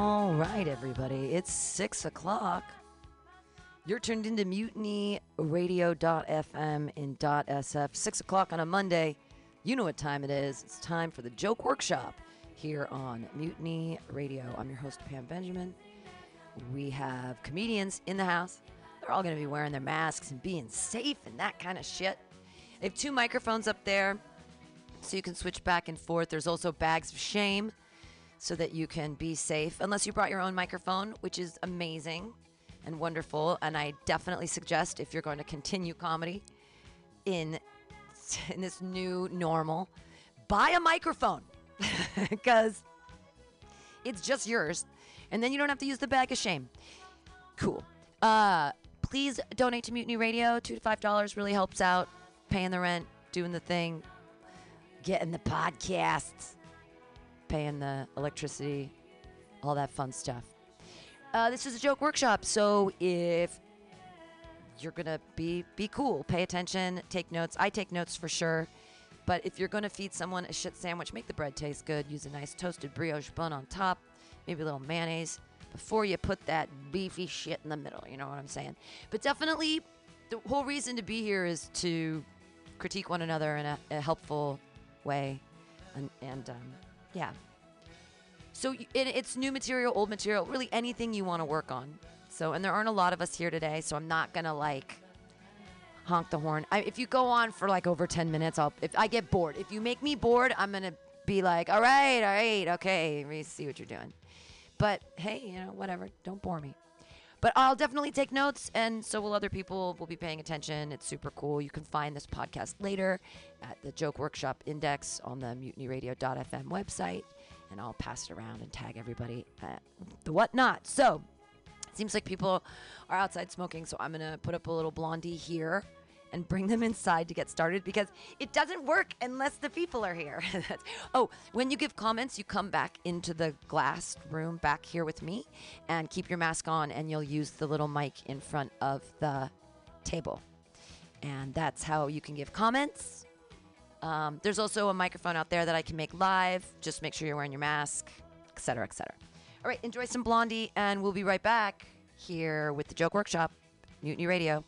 All right, everybody, it's 6 o'clock. You're tuned into MutinyRadio.fm and .sf. 6 o'clock on a Monday. You know what time it is. It's time for the Joke Workshop here on Mutiny Radio. I'm your host, Pam Benjamin. We have comedians in the house. They're all going to be wearing their masks and being safe and that kind of shit. They have two microphones up there so you can switch back and forth. There's also bags of shame so that you can be safe, unless you brought your own microphone, which is amazing and wonderful, and I definitely suggest if you're going to continue comedy in this new normal, buy a microphone because it's just yours, and then you don't have to use the bag of shame. Cool. Please donate to Mutiny Radio. $2 to $5 really helps out, paying the rent, doing the thing, getting the podcasts, paying the electricity, all that fun stuff. This is a joke workshop, so if you're going to be cool, pay attention, take notes. I take notes for sure, but if you're going to feed someone a shit sandwich, make the bread taste good. Use a nice toasted brioche bun on top, maybe a little mayonnaise before you put that beefy shit in the middle. You know what I'm saying? But definitely, the whole reason to be here is to critique one another in a helpful way. And yeah. So it's new material, old material, really anything you want to work on. So, and there aren't a lot of us here today, so I'm not going to, honk the horn. If you go on for, over 10 minutes, if I get bored. If you make me bored, I'm going to be like, all right, okay, we see what you're doing. But, hey, whatever, don't bore me. But I'll definitely take notes, and so will other people. We'll be paying attention. It's super cool. You can find this podcast later at the Joke Workshop Index on the MutinyRadio.fm website. And I'll pass it around and tag everybody at the whatnot. So, it seems like people are outside smoking, so I'm going to put up a little blondie here and bring them inside to get started, because it doesn't work unless the people are here. Oh, when you give comments, you come back into the glass room back here with me and keep your mask on, and you'll use the little mic in front of the table. And that's how you can give comments. There's also a microphone out there that I can make live. Just make sure you're wearing your mask, et cetera, et cetera. All right, enjoy some Blondie, and we'll be right back here with the Joke Workshop, Mutiny Radio.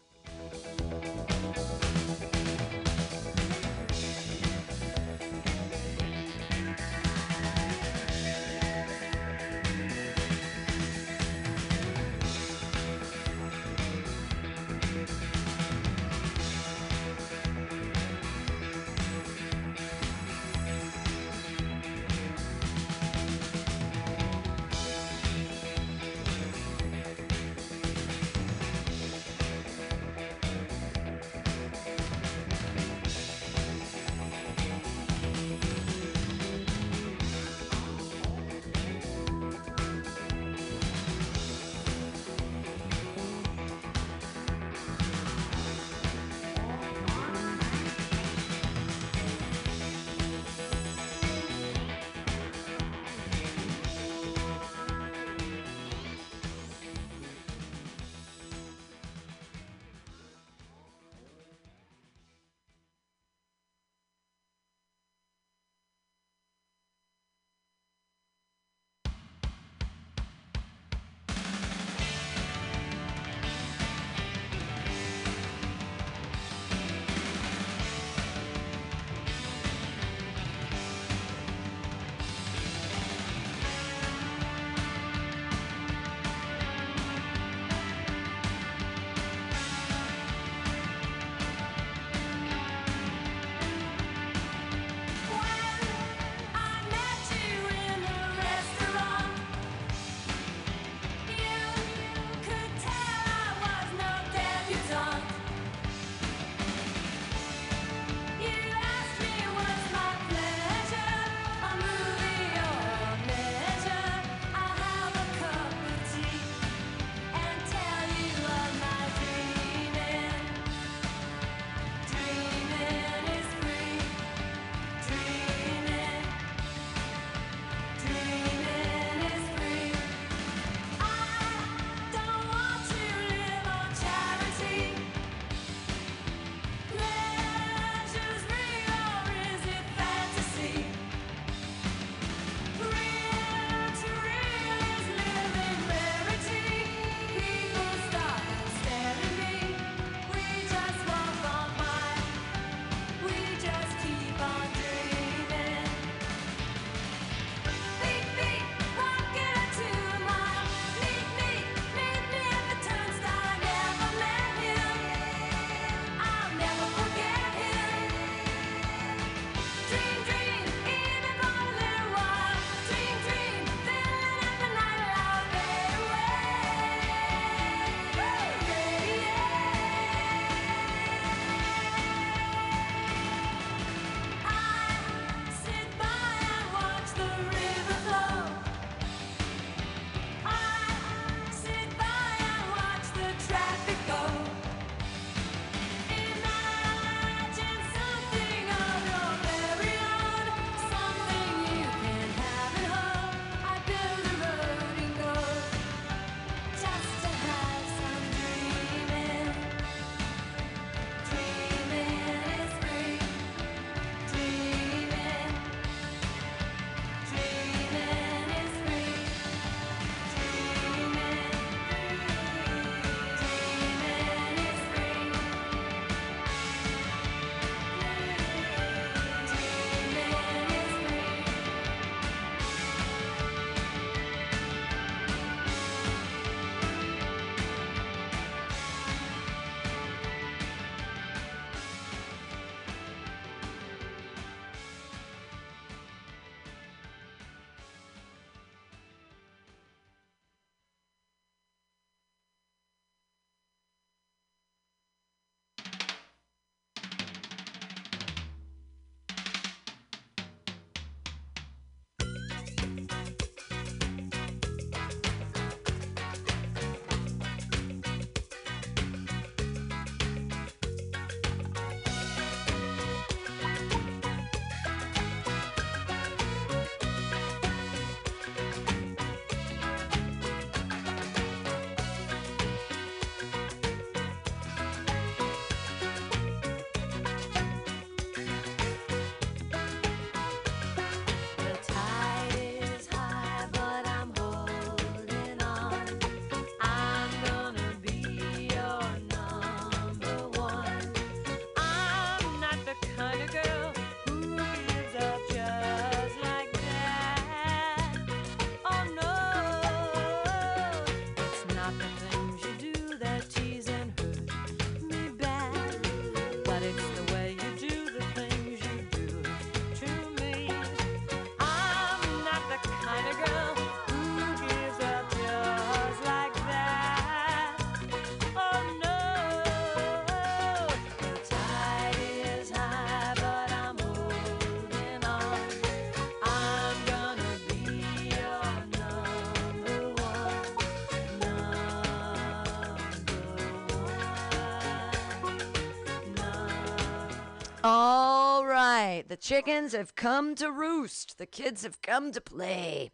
right. The chickens have come to roost. The kids have come to play.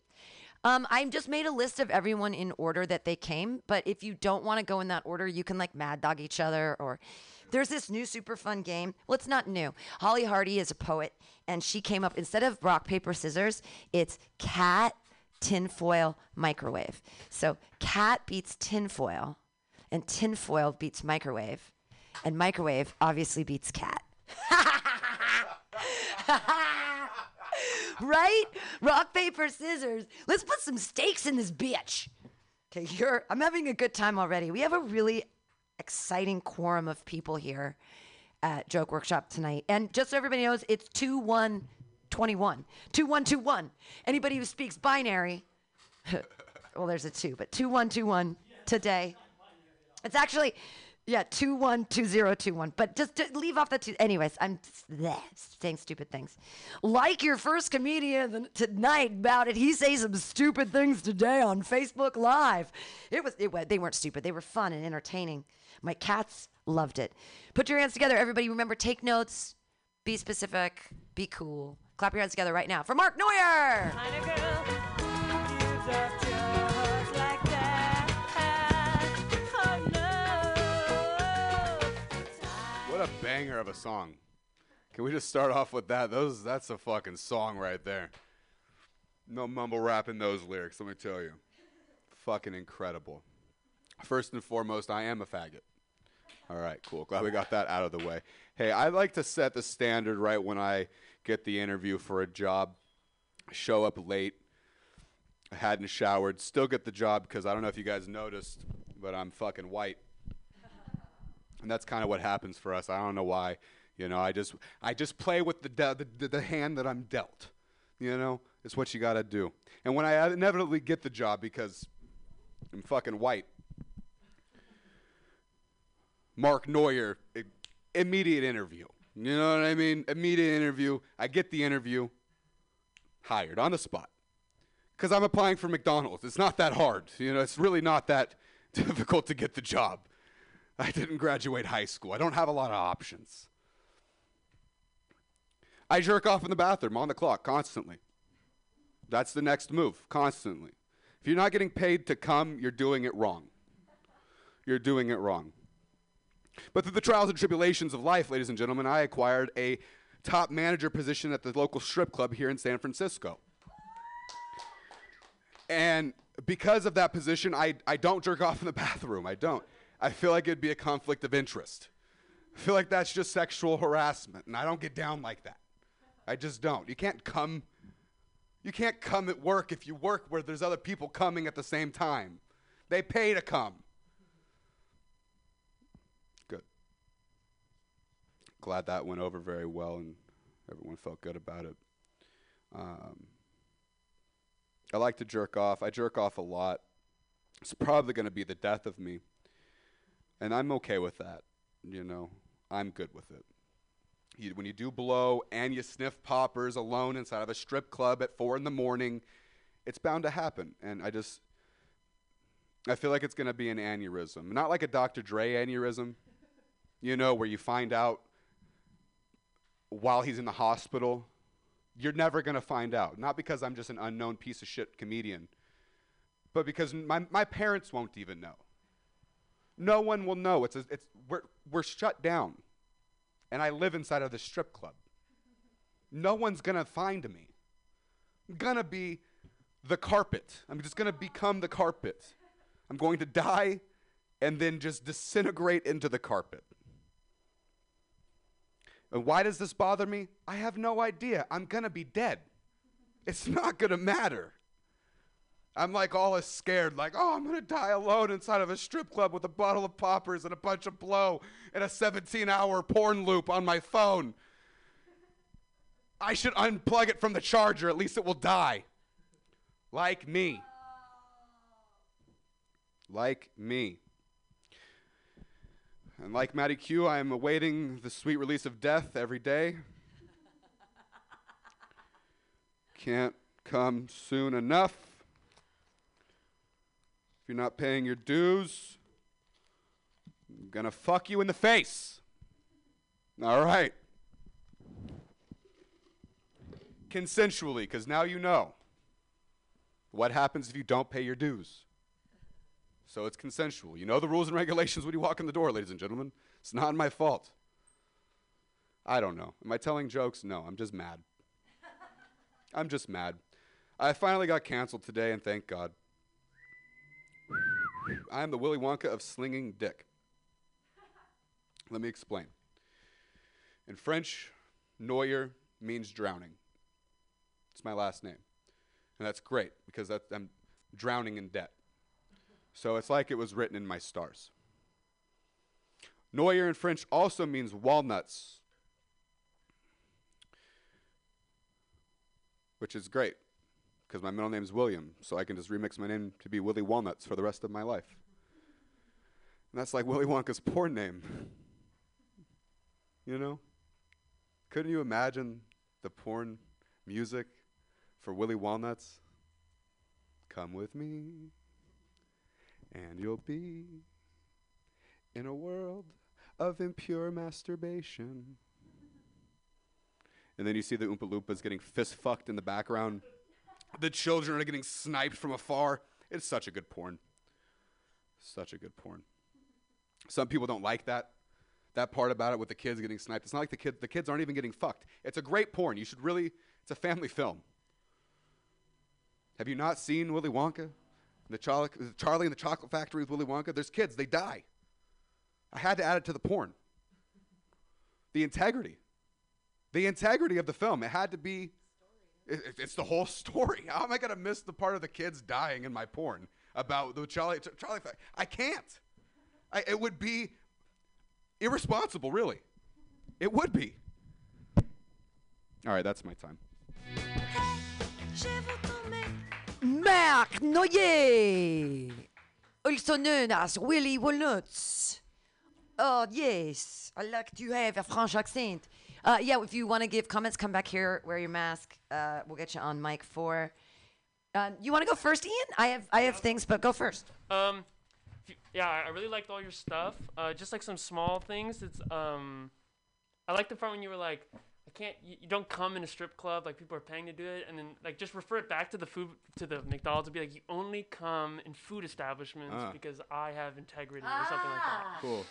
I just made a list of everyone in order that they came, but if you don't want to go in that order, you can like mad dog each other or there's this new super fun game. Well, it's not new. Holly Hardy is a poet and she came up, instead of rock, paper, scissors, it's cat, tinfoil, microwave. So cat beats tinfoil and tinfoil beats microwave and microwave obviously beats cat. Right? Rock, paper, scissors. Let's put some stakes in this bitch. Okay, I'm having a good time already. We have a really exciting quorum of people here at Joke Workshop tonight. And just so everybody knows, it's 2121. 2121. Anybody who speaks binary, well, there's a two, but 2121 today. It's actually, 212021. But just to leave off the two. Anyways, I'm saying stupid things. Like your first comedian tonight about it. He says some stupid things today on Facebook Live. They weren't stupid. They were fun and entertaining. My cats loved it. Put your hands together, everybody. Remember, take notes. Be specific. Be cool. Clap your hands together right now for Marc Noyer. Kind of girl. What a banger of a song. Can we just start off with that? That's a fucking song right there. No mumble rap in those lyrics, let me tell you. Fucking incredible. First and foremost, I am a faggot. All right, cool. Glad we got that out of the way. Hey, I like to set the standard right when I get the interview for a job. Show up late. I hadn't showered. Still get the job because I don't know if you guys noticed, but I'm fucking white. And that's kind of what happens for us. I don't know why, I just play with the hand that I'm dealt, It's what you gotta do. And when I inevitably get the job because I'm fucking white, Marc Noyer, immediate interview. You know what I mean? Immediate interview. I get the interview, hired on the spot, because I'm applying for McDonald's. It's not that hard, It's really not that difficult to get the job. I didn't graduate high school. I don't have a lot of options. I jerk off in the bathroom on the clock constantly. That's the next move, constantly. If you're not getting paid to come, you're doing it wrong. You're doing it wrong. But through the trials and tribulations of life, ladies and gentlemen, I acquired a top manager position at the local strip club here in San Francisco. And because of that position, I don't jerk off in the bathroom. I don't. I feel like it'd be a conflict of interest. I feel like that's just sexual harassment, and I don't get down like that. I just don't. You can't come at work if you work where there's other people coming at the same time. They pay to come. Good. Glad that went over very well, and everyone felt good about it. I like to jerk off. I jerk off a lot. It's probably going to be the death of me. And I'm okay with that, I'm good with it. When you do blow and you sniff poppers alone inside of a strip club at 4 a.m, it's bound to happen. And I feel like it's going to be an aneurysm. Not like a Dr. Dre aneurysm, where you find out while he's in the hospital. You're never going to find out. Not because I'm just an unknown piece of shit comedian, but because my parents won't even know. No one will know. We're shut down, and I live inside of the strip club. No one's gonna find me. I'm gonna be the carpet. I'm just gonna become the carpet. I'm going to die, and then just disintegrate into the carpet. And why does this bother me? I have no idea. I'm gonna be dead. It's not gonna matter. I'm like all is scared, like, oh, I'm going to die alone inside of a strip club with a bottle of poppers and a bunch of blow and a 17-hour porn loop on my phone. I should unplug it from the charger. At least it will die. Like me. Like me. And like Matty Q, I am awaiting the sweet release of death every day. Can't come soon enough. If you're not paying your dues, I'm gonna fuck you in the face. All right. consensually, because now you know what happens if you don't pay your dues. So it's consensual. You know the rules and regulations when you walk in the door, ladies and gentlemen. It's not my fault. I don't know. Am I telling jokes? No, I'm just mad. I'm just mad. I finally got canceled today, and thank God. I am the Willy Wonka of slinging dick. Let me explain. In French, Noyer means drowning. It's my last name. And that's great, because I'm drowning in debt. So it's like it was written in my stars. Noyer in French also means walnuts, which is great, because my middle name is William, so I can just remix my name to be Willy Walnuts for the rest of my life. And that's like Willy Wonka's porn name. You know? Couldn't you imagine the porn music for Willy Walnuts? Come with me, and you'll be in a world of impure masturbation. And then you see the Oompa Loompas getting fist-fucked in the background. The children are getting sniped from afar. It's such a good porn. Such a good porn. Some people don't like that part about it with the kids getting sniped. It's not like the kids aren't even getting fucked. It's a great porn. You should really, it's a family film. Have you not seen Willy Wonka? Charlie and the Chocolate Factory with Willy Wonka? There's kids. They die. I had to add it to the porn. The integrity of the film. It had to be, it's the whole story. How am I going to miss the part of the kids dying in my porn about the Charlie Factory? I can't. It would be irresponsible, really. It would be. All right, that's my time. Marc Noyer, also known as Willy Walnuts. Oh, yes, I like to have a French accent. Yeah, if you want to give comments, come back here, wear your mask. We'll get you on mic 4. You want to go first, Ian? I have things, but go first. I really liked all your stuff. Just like some small things. It's I liked the part when you were like, you don't come in a strip club, like people are paying to do it, and then like just refer it back to the food, to the McDonald's, and be like, you only come in food establishments because I have integrity or something like that. Cool.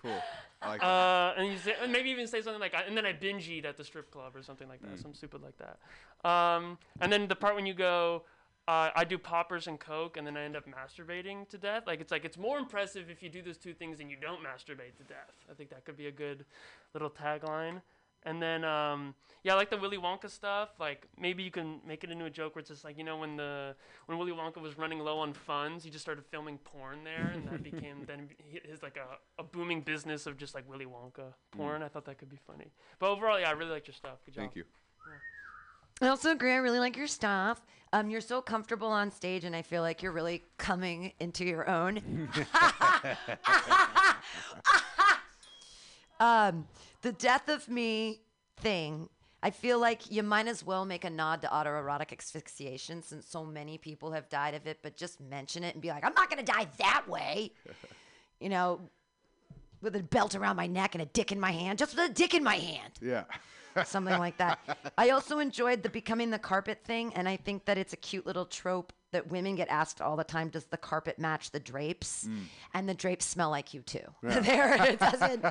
Cool. I like that. And you say, and maybe even say something like, and then I binge eat at the strip club or something like that, some stupid like that. And then the part when you go, I do poppers and coke, and then I end up masturbating to death. It's more impressive if you do those two things and you don't masturbate to death. I think that could be a good little tagline. And then I like the Willy Wonka stuff. Like maybe you can make it into a joke where it's just like, you know, when Willy Wonka was running low on funds, he just started filming porn there, and that became then his like a booming business of just like Willy Wonka porn. I thought that could be funny. But overall, I really liked your stuff. Good job. Thank you. Yeah. I also agree. I really like your stuff. You're so comfortable on stage, and I feel like you're really coming into your own. The death of me thing, I feel like you might as well make a nod to autoerotic asphyxiation since so many people have died of it, but just mention it and be like, I'm not going to die that way. You know, with a belt around my neck and a dick in my hand, just with a dick in my hand. Yeah. Something like that. I also enjoyed the becoming the carpet thing, and I think that it's a cute little trope that women get asked all the time, does the carpet match the drapes? And the drapes smell like you too. Yeah. It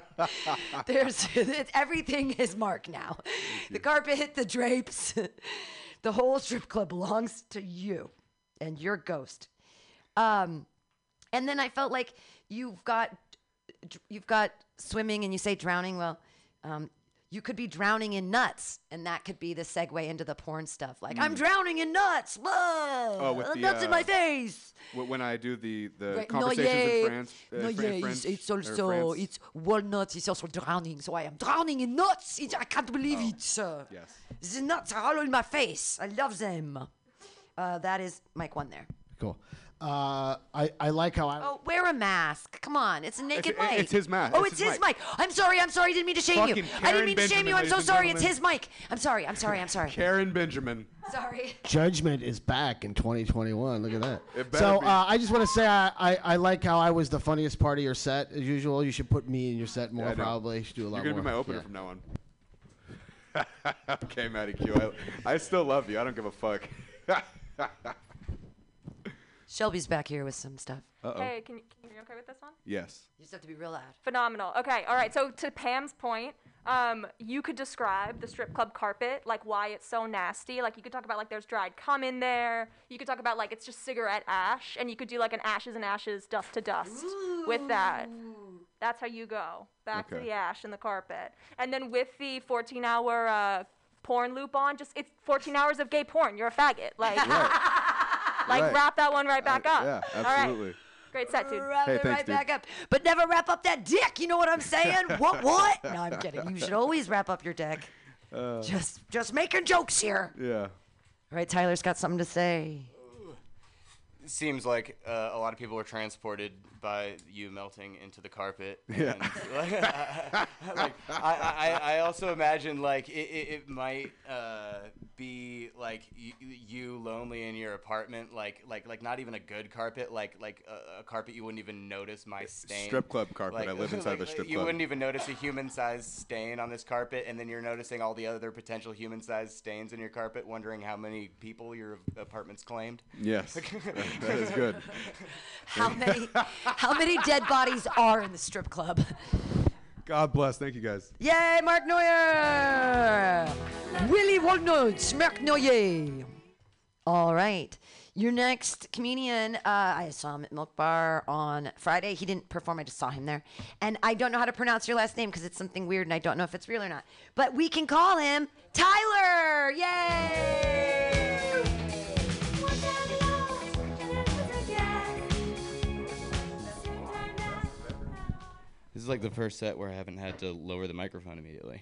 doesn't. Everything is Marc now. The carpet, the drapes, the whole strip club belongs to you and your ghost. And then I felt like you've got swimming, and you say drowning. Well, you could be drowning in nuts, and that could be the segue into the porn stuff. Like, I'm drowning in nuts. Whoa! Oh, with nuts in my face. When I do the right, conversations in France. It's walnuts. It's also drowning. So I am drowning in nuts. I can't believe it. Yes. The nuts are all in my face. I love them. That is mic 1 there. Cool. I like how I... Oh, wear a mask. Come on. It's a naked mic. It's his mask. Oh, it's his mic. I'm sorry. I didn't mean to shame you. I didn't mean to shame you. I'm so sorry. It's his mic. I'm sorry. Karen Benjamin. Sorry. Judgment is back in 2021. Look at that. I just want to say I like how I was the funniest part of your set. As usual, you should put me in your set more, probably. You should do a lot more. You're going to be my opener from now on. Okay, Matty Q, I still love you. I don't give a fuck. Shelby's back here with some stuff. Uh-oh. Hey, can you hear me okay with this one? Yes. You just have to be real loud. Phenomenal. Okay, all right. So to Pam's point, you could describe the strip club carpet, like why it's so nasty. Like you could talk about like there's dried cum in there. You could talk about like it's just cigarette ash, and you could do like an ashes and ashes, dust to dust with that. That's how you go back to the ash and the carpet. And then with the 14-hour porn loop on, just it's 14 hours of gay porn. You're a faggot. Like, right. Like right. Wrap that one right back up. Yeah, absolutely. All right. Great set, dude. Wrap it right back up. But never wrap up that dick. You know what I'm saying? What? No, I'm kidding. You should always wrap up your dick. Just making jokes here. Yeah. All right, Tyler's got something to say. Seems like a lot of people were transported by you melting into the carpet. Yeah. Like, I also imagine like it might be like you lonely in your apartment, like not even a good carpet, like a carpet you wouldn't even notice my stain. Strip club carpet. Like, I live inside the strip club. You wouldn't even notice a human-sized stain on this carpet, and then you're noticing all the other potential human-sized stains in your carpet, wondering how many people your apartment's claimed. Yes. That is good. How many dead bodies are in the strip club? God bless. Thank you, guys. Yay, Marc Noyer! Willie Walnuts, Marc Noyer. All right. Your next comedian, I saw him at Milk Bar on Friday. He didn't perform. I just saw him there. And I don't know how to pronounce your last name because it's something weird, and I don't know if it's real or not. But we can call him Tyler. Yay! This is like the first set where I haven't had to lower the microphone immediately.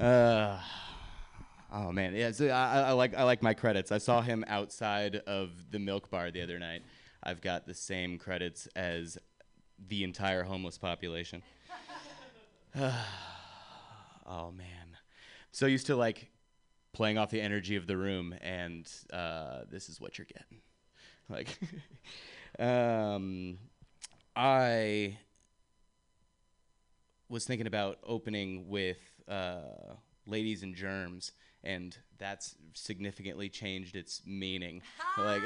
Oh man, yeah. So I like my credits. I saw him outside of the Milk Bar the other night. I've got the same credits as the entire homeless population. Oh man, so used to like playing off the energy of the room, and this is what you're getting. Like, I was thinking about opening with Ladies and Germs, and that's significantly changed its meaning. Like,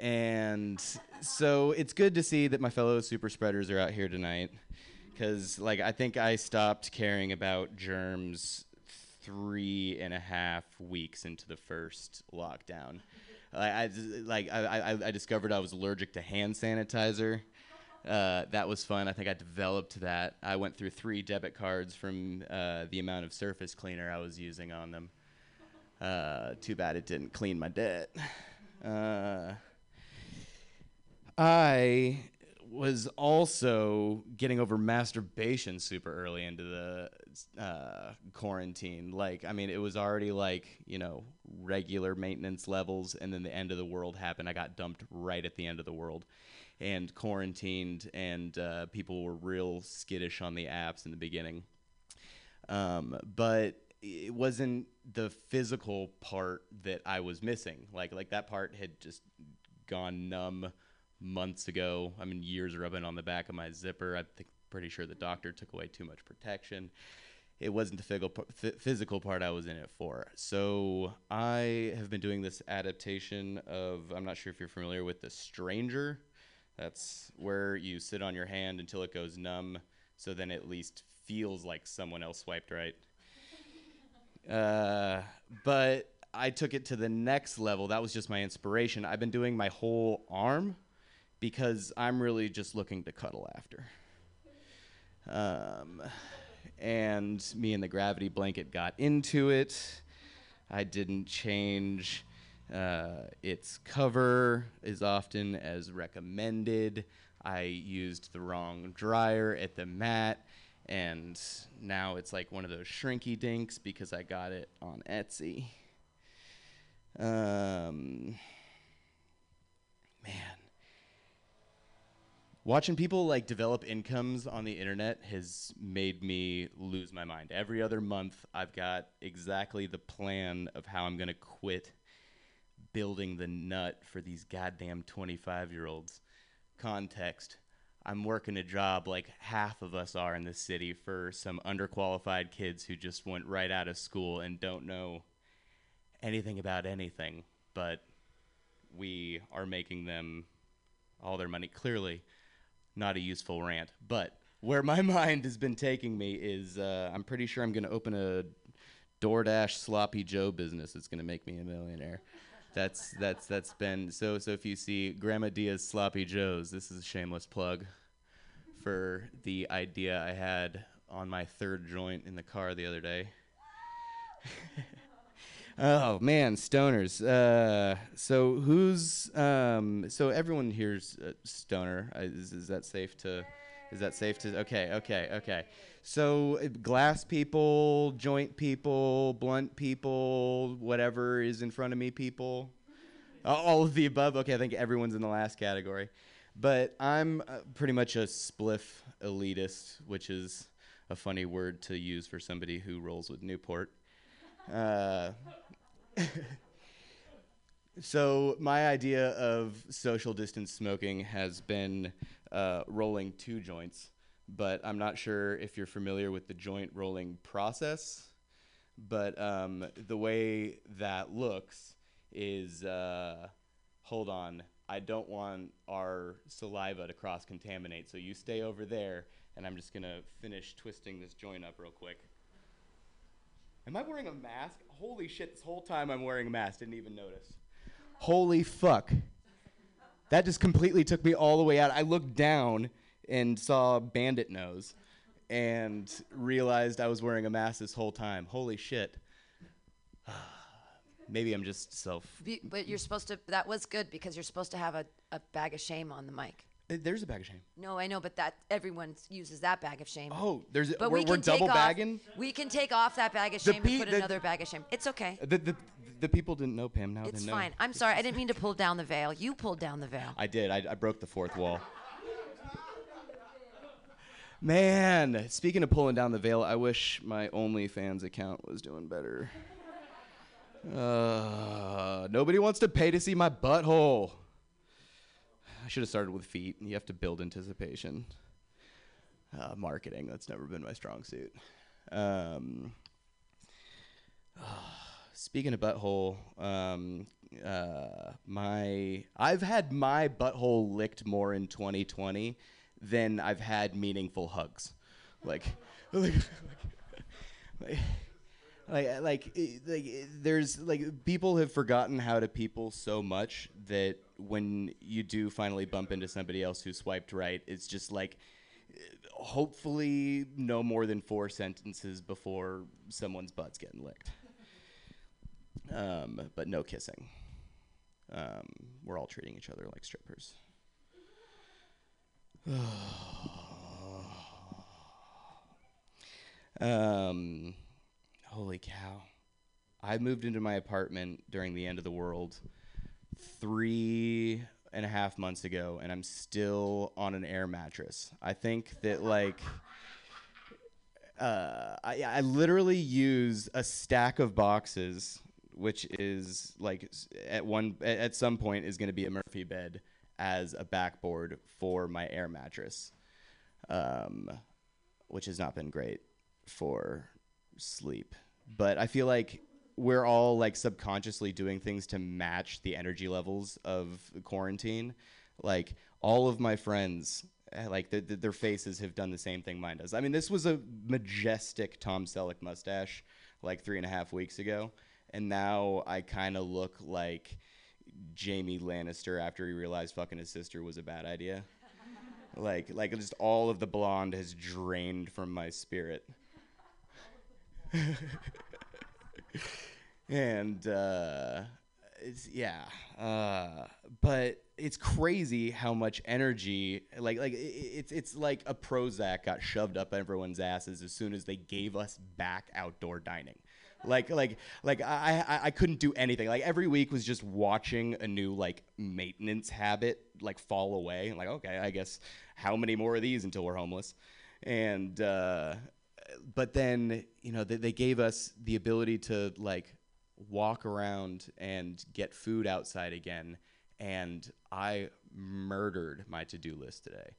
and so it's good to see that my fellow super spreaders are out here tonight, because like I think I stopped caring about germs 3.5 weeks into the first lockdown. I discovered I was allergic to hand sanitizer. That was fun. I think I developed that. I went through 3 debit cards from the amount of surface cleaner I was using on them. Too bad it didn't clean my debt. I was also getting over masturbation super early into the quarantine. Like, I mean, it was already like, you know, regular maintenance levels, and then the end of the world happened. I got dumped right at the end of the world and quarantined, and people were real skittish on the apps in the beginning. But it wasn't the physical part that I was missing. Like that part had just gone numb months ago. I mean, years rubbing on the back of my zipper. I think pretty sure the doctor took away too much protection. It wasn't the physical part I was in it for. So I have been doing this adaptation of, I'm not sure if you're familiar with The Stranger. That's where you sit on your hand until it goes numb, so then it at least feels like someone else swiped right. But I took it to the next level. That was just my inspiration. I've been doing my whole arm because I'm really just looking to cuddle after. And me and the gravity blanket got into it. I didn't change. Its cover as often as recommended. I used the wrong dryer at the mat, and now it's like one of those shrinky dinks because I got it on Etsy. Man, watching people like develop incomes on the internet has made me lose my mind. Every other month, I've got exactly the plan of how I'm gonna quit building the nut for these goddamn 25-year-olds. Context, I'm working a job like half of us are in this city for some underqualified kids who just went right out of school and don't know anything about anything, but we are making them all their money. Clearly not a useful rant, but where my mind has been taking me is I'm pretty sure I'm going to open a DoorDash sloppy Joe business. It's going to make me a millionaire. That's been so if you see Grandma Dia's sloppy Joes, this is a shameless plug for the idea I had on my third joint in the car the other day. Oh man, stoners. So who's so everyone here's a stoner. Is that safe to? Is that safe to? Okay. So glass people, joint people, blunt people, whatever is in front of me people, all of the above. Okay, I think everyone's in the last category. But I'm pretty much a spliff elitist, which is a funny word to use for somebody who rolls with Newport. So my idea of social distance smoking has been rolling two joints, but I'm not sure if you're familiar with the joint rolling process, but the way that looks is, hold on, I don't want our saliva to cross-contaminate, so you stay over there, and I'm just going to finish twisting this joint up real quick. Am I wearing a mask? Holy shit, this whole time I'm wearing a mask, didn't even notice. Holy fuck. That just completely took me all the way out. I looked down and saw bandit nose and realized I was wearing a mask this whole time. Holy shit. Maybe I'm just self. But you're supposed to, that was good because you're supposed to have a bag of shame on the mic. There's a bag of shame. No, I know, but that everyone uses that bag of shame. Oh, there's but we're double bagging? We can take off that bag of shame and put another bag of shame. It's okay. The people didn't know, Pam. Now it's fine. Know. I'm sorry. I didn't mean to pull down the veil. You pulled down the veil. I did. I broke the fourth wall. Man, speaking of pulling down the veil, I wish my OnlyFans account was doing better. Nobody wants to pay to see my butthole. I should have started with feet. You have to build anticipation. Marketing, that's never been my strong suit. Speaking of butthole, I've had my butthole licked more in 2020 than I've had meaningful hugs. There's like people have forgotten how to people so much that when you do finally bump into somebody else who swiped right, it's just like, hopefully no more than four sentences before someone's butt's getting licked. But no kissing. We're all treating each other like strippers. Holy cow. I moved into my apartment during the end of the world 3.5 months ago, and I'm still on an air mattress. I think that like... I literally use a stack of boxes, which is like at some point is going to be a Murphy bed as a backboard for my air mattress, which has not been great for sleep. But I feel like we're all like subconsciously doing things to match the energy levels of quarantine. Like all of my friends, like their faces have done the same thing mine does. I mean, this was a majestic Tom Selleck mustache like 3.5 weeks ago, and now I kind of look like Jaime Lannister after he realized fucking his sister was a bad idea. like just all of the blonde has drained from my spirit. And but it's crazy how much energy, like it's like a Prozac got shoved up everyone's asses as soon as they gave us back outdoor dining. I couldn't do anything. Like every week was just watching a new like maintenance habit like fall away. Like, okay, I guess how many more of these until we're homeless? And but then, you know, they gave us the ability to like walk around and get food outside again. And I murdered my to-do list today.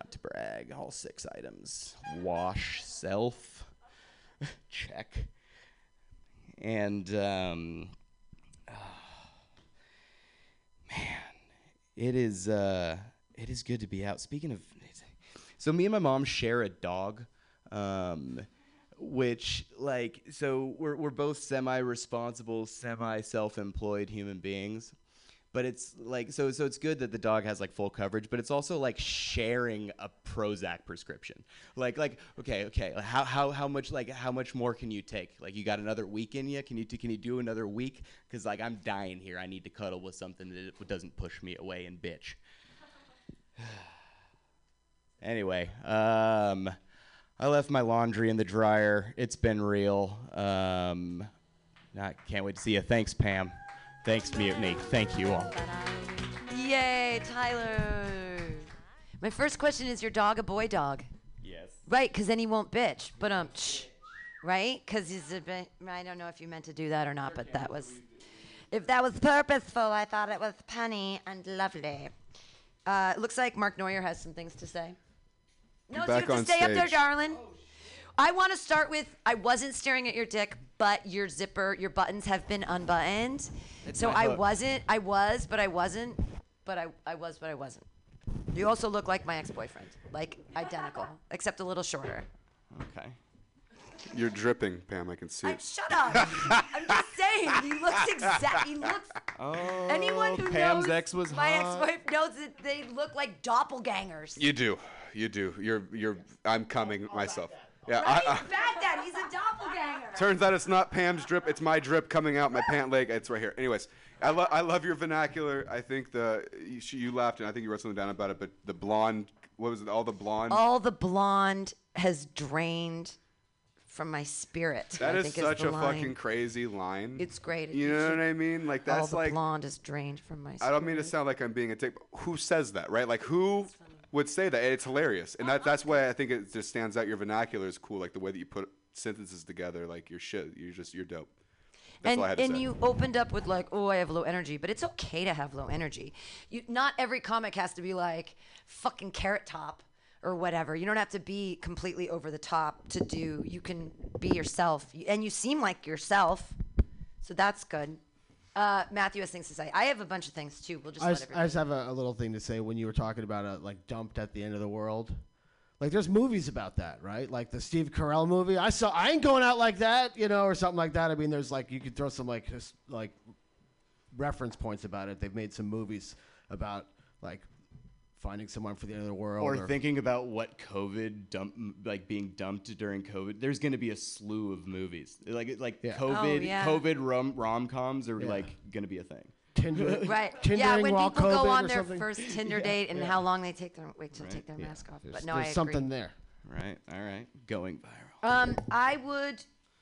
Not to brag, all 6 items. Wash self. Check. And, man, it is good to be out. Speaking of, so me and my mom share a dog, which, like, so we're both semi-responsible, semi-self-employed human beings. But it's like, so it's good that the dog has like full coverage, but it's also like sharing a Prozac prescription. Like, okay. How much more can you take? Like, you got another week in you? Can you do another week? 'Cause like, I'm dying here. I need to cuddle with something that doesn't push me away and bitch. Anyway, I left my laundry in the dryer. It's been real. I can't wait to see you. Thanks, Pam. Thanks, Mutiny. Thank you all. Yay, Tyler. My first question is, your dog a boy dog? Yes. Right, because then he won't bitch. But right? Because he's a bit, I don't know if you meant to do that or not, but that was, if that was purposeful, I thought it was punny and lovely. It looks like Marc Noyer has some things to say. No, so you have to stay stage. Up there, darling. Oh, I want to start with, I wasn't staring at your dick, but your zipper, your buttons have been unbuttoned. It's so I was, but I wasn't. You also look like my ex-boyfriend, like identical, except a little shorter. Okay. You're dripping, Pam, I can see it. Shut up. I'm just saying, he looks, oh, anyone who Pam's knows ex was my hot. Ex-wife knows that they look like doppelgangers. You do. You're, I'm coming myself. Yeah, right? He's bad dad. He's a doppelganger. Turns out it's not Pam's drip. It's my drip coming out my pant leg. It's right here. Anyways, I love your vernacular. I think you laughed, and I think you wrote something down about it, but the blonde, what was it, all the blonde? All the blonde has drained from my spirit. That is such a fucking crazy line. It's great. You know what I mean? Like, that's all the like, blonde is drained from my spirit. I don't mean to sound like I'm being a dick, but who says that, right? Like, who would say that? It's hilarious, and that's why I think it just stands out. Your vernacular is cool, like the way that you put sentences together, like your shit. You're dope. That's all I had to say. And you opened up with like, oh, I have low energy, but it's okay to have low energy. Not every comic has to be like fucking Carrot Top or whatever. You don't have to be completely over the top to do. You can be yourself, and you seem like yourself, so that's good. Matthew has things to say. I have a bunch of things too. We'll just. I just have a little thing to say. When you were talking about like dumped at the end of the world, like there's movies about that, right? Like the Steve Carell movie. I saw. I ain't going out like that, you know, or something like that. I mean, there's like you could throw some like just like reference points about it. They've made some movies about like finding someone for the end of the world, or thinking about what COVID being dumped during COVID. There's going to be a slew of movies like yeah. COVID, oh, yeah. COVID rom-coms are yeah. like going to be a thing. Tinder, right? Yeah, when people go on their something. First Tinder yeah. date and yeah. how long they take their wait till right. take their yeah. mask off. There's, but no, there's I agree. Something there. Right. All right. Going viral.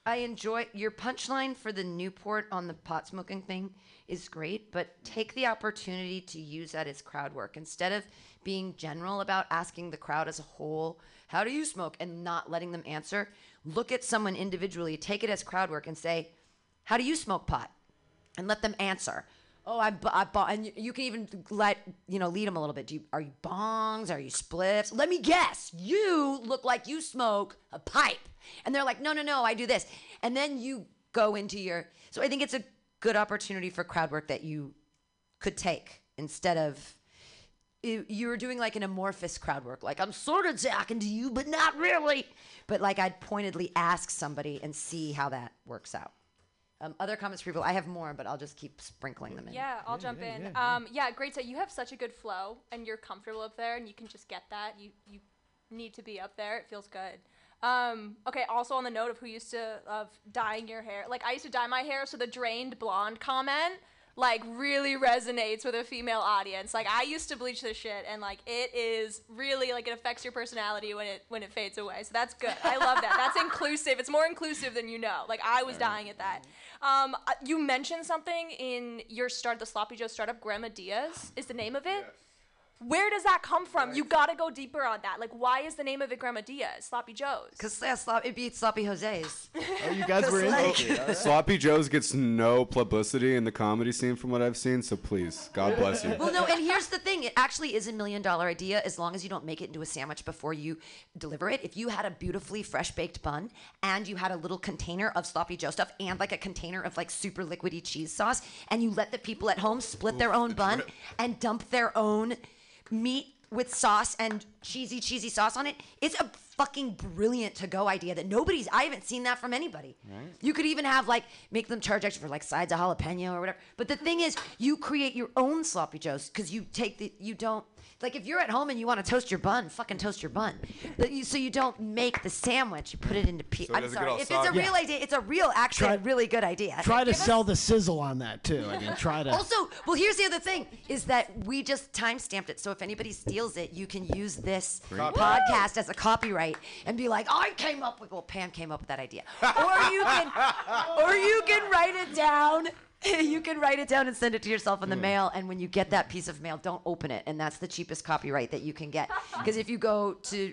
I enjoy your punchline for the Newport on the pot smoking thing is great, but take the opportunity to use that as crowd work instead of being general about asking the crowd as a whole, how do you smoke, and not letting them answer. Look at someone individually, take it as crowd work and say, how do you smoke pot? And let them answer. Oh, I bought, and you can even lead them a little bit. Are you bongs? Are you spliffs? Let me guess. You look like you smoke a pipe. And they're like, no, I do this. And then you go into so I think it's a good opportunity for crowd work that you could take instead of, you were doing like an amorphous crowd work. Like, I'm sort of talking to you, but not really. But like I'd pointedly ask somebody and see how that works out. Other comments for people. I have more, but I'll just keep sprinkling them in. Yeah, I'll jump in. Yeah. Great. So you have such a good flow and you're comfortable up there and you can just get that. You need to be up there. It feels good. Okay, also on the note of who used to love dyeing your hair. Like, I used to dye my hair, so the drained blonde comment, like, really resonates with a female audience. Like, I used to bleach this shit, and, like, it is really, like, it affects your personality when it fades away. So that's good. I love that. That's inclusive. It's more inclusive than you know. Like, I was dying at that. You mentioned something in your start, the Sloppy Joe startup, Grandma Diaz is the name of it? Yes. Where does that come from? Right. You got to go deeper on that. Like, why is the name of it Grandma Diaz? Sloppy Joe's? Because it beats Sloppy Jose's. Oh, you guys were in right. Sloppy Joe's gets no publicity in the comedy scene from what I've seen, so please, God bless you. Well, no, and here's the thing. It actually is $1 million idea as long as you don't make it into a sandwich before you deliver it. If you had a beautifully fresh-baked bun and you had a little container of Sloppy Joe stuff and, like, a container of, like, super liquidy cheese sauce and you let the people at home split their own bun and dump their own meat with sauce and cheesy sauce on it, it's a fucking brilliant to-go idea that I haven't seen that from anybody. Right. You could even have, like, make them charge extra for, like, sides of jalapeno or whatever. But the thing is, you create your own Sloppy Joes because you take the, you don't, like, if you're at home and you want to toast your bun, fucking toast your bun. But you, so you don't make the sandwich, you put it into pieces. So I'm sorry. If it's a real idea, it's a real, actually really good idea. Try to sell the sizzle on that, too. I mean, try to. Also, well, here's the other thing, is that we just time-stamped it. So if anybody steals it, you can use this podcast as a copyright and be like, I came up with, well, Pam came up with that idea. Or you can write it down. You can write it down and send it to yourself in the mail, and when you get that piece of mail, don't open it, and that's the cheapest copyright that you can get. Because if you go to,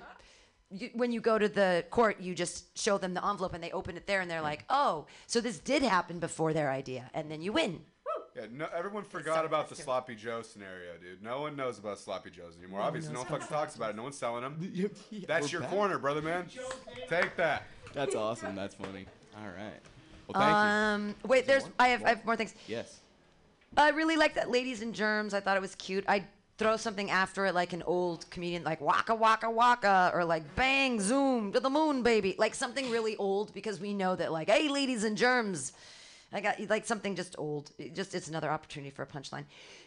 when you go to the court, you just show them the envelope, and they open it there, and they're like, oh, so this did happen before their idea, and then you win. Yeah, no, everyone forgot about the Sloppy Joe scenario, dude. No one knows about Sloppy Joes anymore. Obviously, no one fucking talks about it. No one's selling them. That's your corner, brother, man. Take that. That's awesome. That's funny. All right. Well, thank you. Wait, I have more things. Yes. I really like that Ladies and Germs. I thought it was cute. I'd throw something after it, like an old comedian, like Waka Waka Waka, or like Bang Zoom to the Moon, baby. Like something really old, because we know that, like, hey, Ladies and Germs. I got, like, something just old. It's another opportunity for a punchline.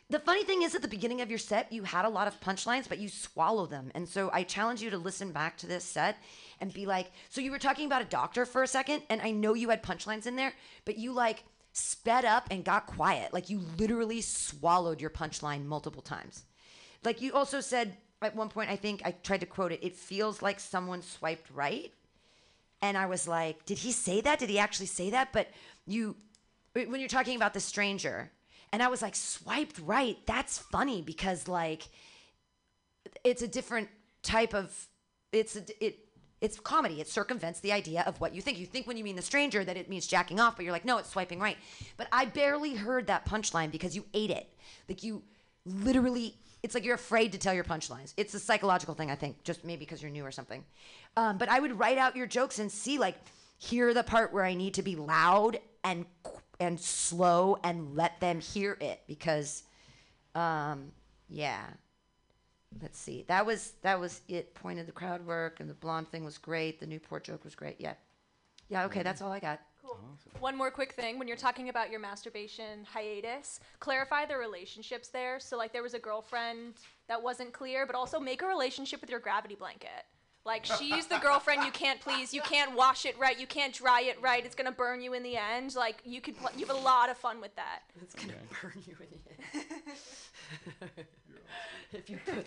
The funny thing is, at the beginning of your set, you had a lot of punchlines, but you swallow them. And so I challenge you to listen back to this set and be like, so you were talking about a doctor for a second, and I know you had punchlines in there, but you, like, sped up and got quiet. Like, you literally swallowed your punchline multiple times. Like, you also said at one point, I think I tried to quote it, it feels like someone swiped right. And I was like, did he say that? Did he actually say that? But you... when you're talking about the stranger, and I was like, swiped right, that's funny, because, like, it's a different type of, it's comedy. It circumvents the idea of what you think. You think when you mean the stranger that it means jacking off, but you're like, no, it's swiping right. But I barely heard that punchline because you ate it. Like, you literally, it's like you're afraid to tell your punchlines. It's a psychological thing, I think, just maybe because you're new or something. But I would write out your jokes and see, like, hear the part where I need to be loud and slow and let them hear it, because let's see, that was it. Point of the crowd work and the blonde thing was great. The Newport joke was great. Okay, that's all I got. Cool. Awesome. One more quick thing. When you're talking about your masturbation hiatus, clarify the relationships there. So, like, there was a girlfriend that wasn't clear, but also make a relationship with your gravity blanket. Like, she's the girlfriend you can't please, you can't wash it right, you can't dry it right, it's going to burn you in the end. Like, you could, you have a lot of fun with that. It's going to burn you in the end. If you put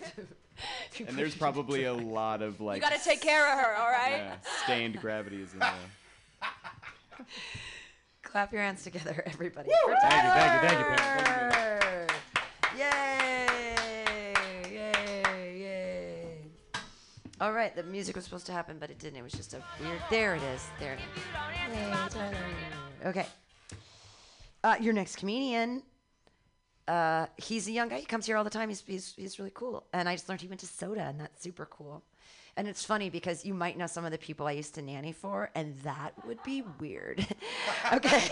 the... and there's probably a lot of, like... you got to take care of her, all right? Yeah, stained gravity is in there. Clap your hands together, everybody. Woo! Thank you. All right, the music was supposed to happen, but it didn't. It was just a weird... There it is. There it is. Okay. Your next comedian, he's a young guy. He comes here all the time. He's really cool. And I just learned he went to Soda, and that's super cool. And it's funny because you might know some of the people I used to nanny for, and that would be weird. Okay.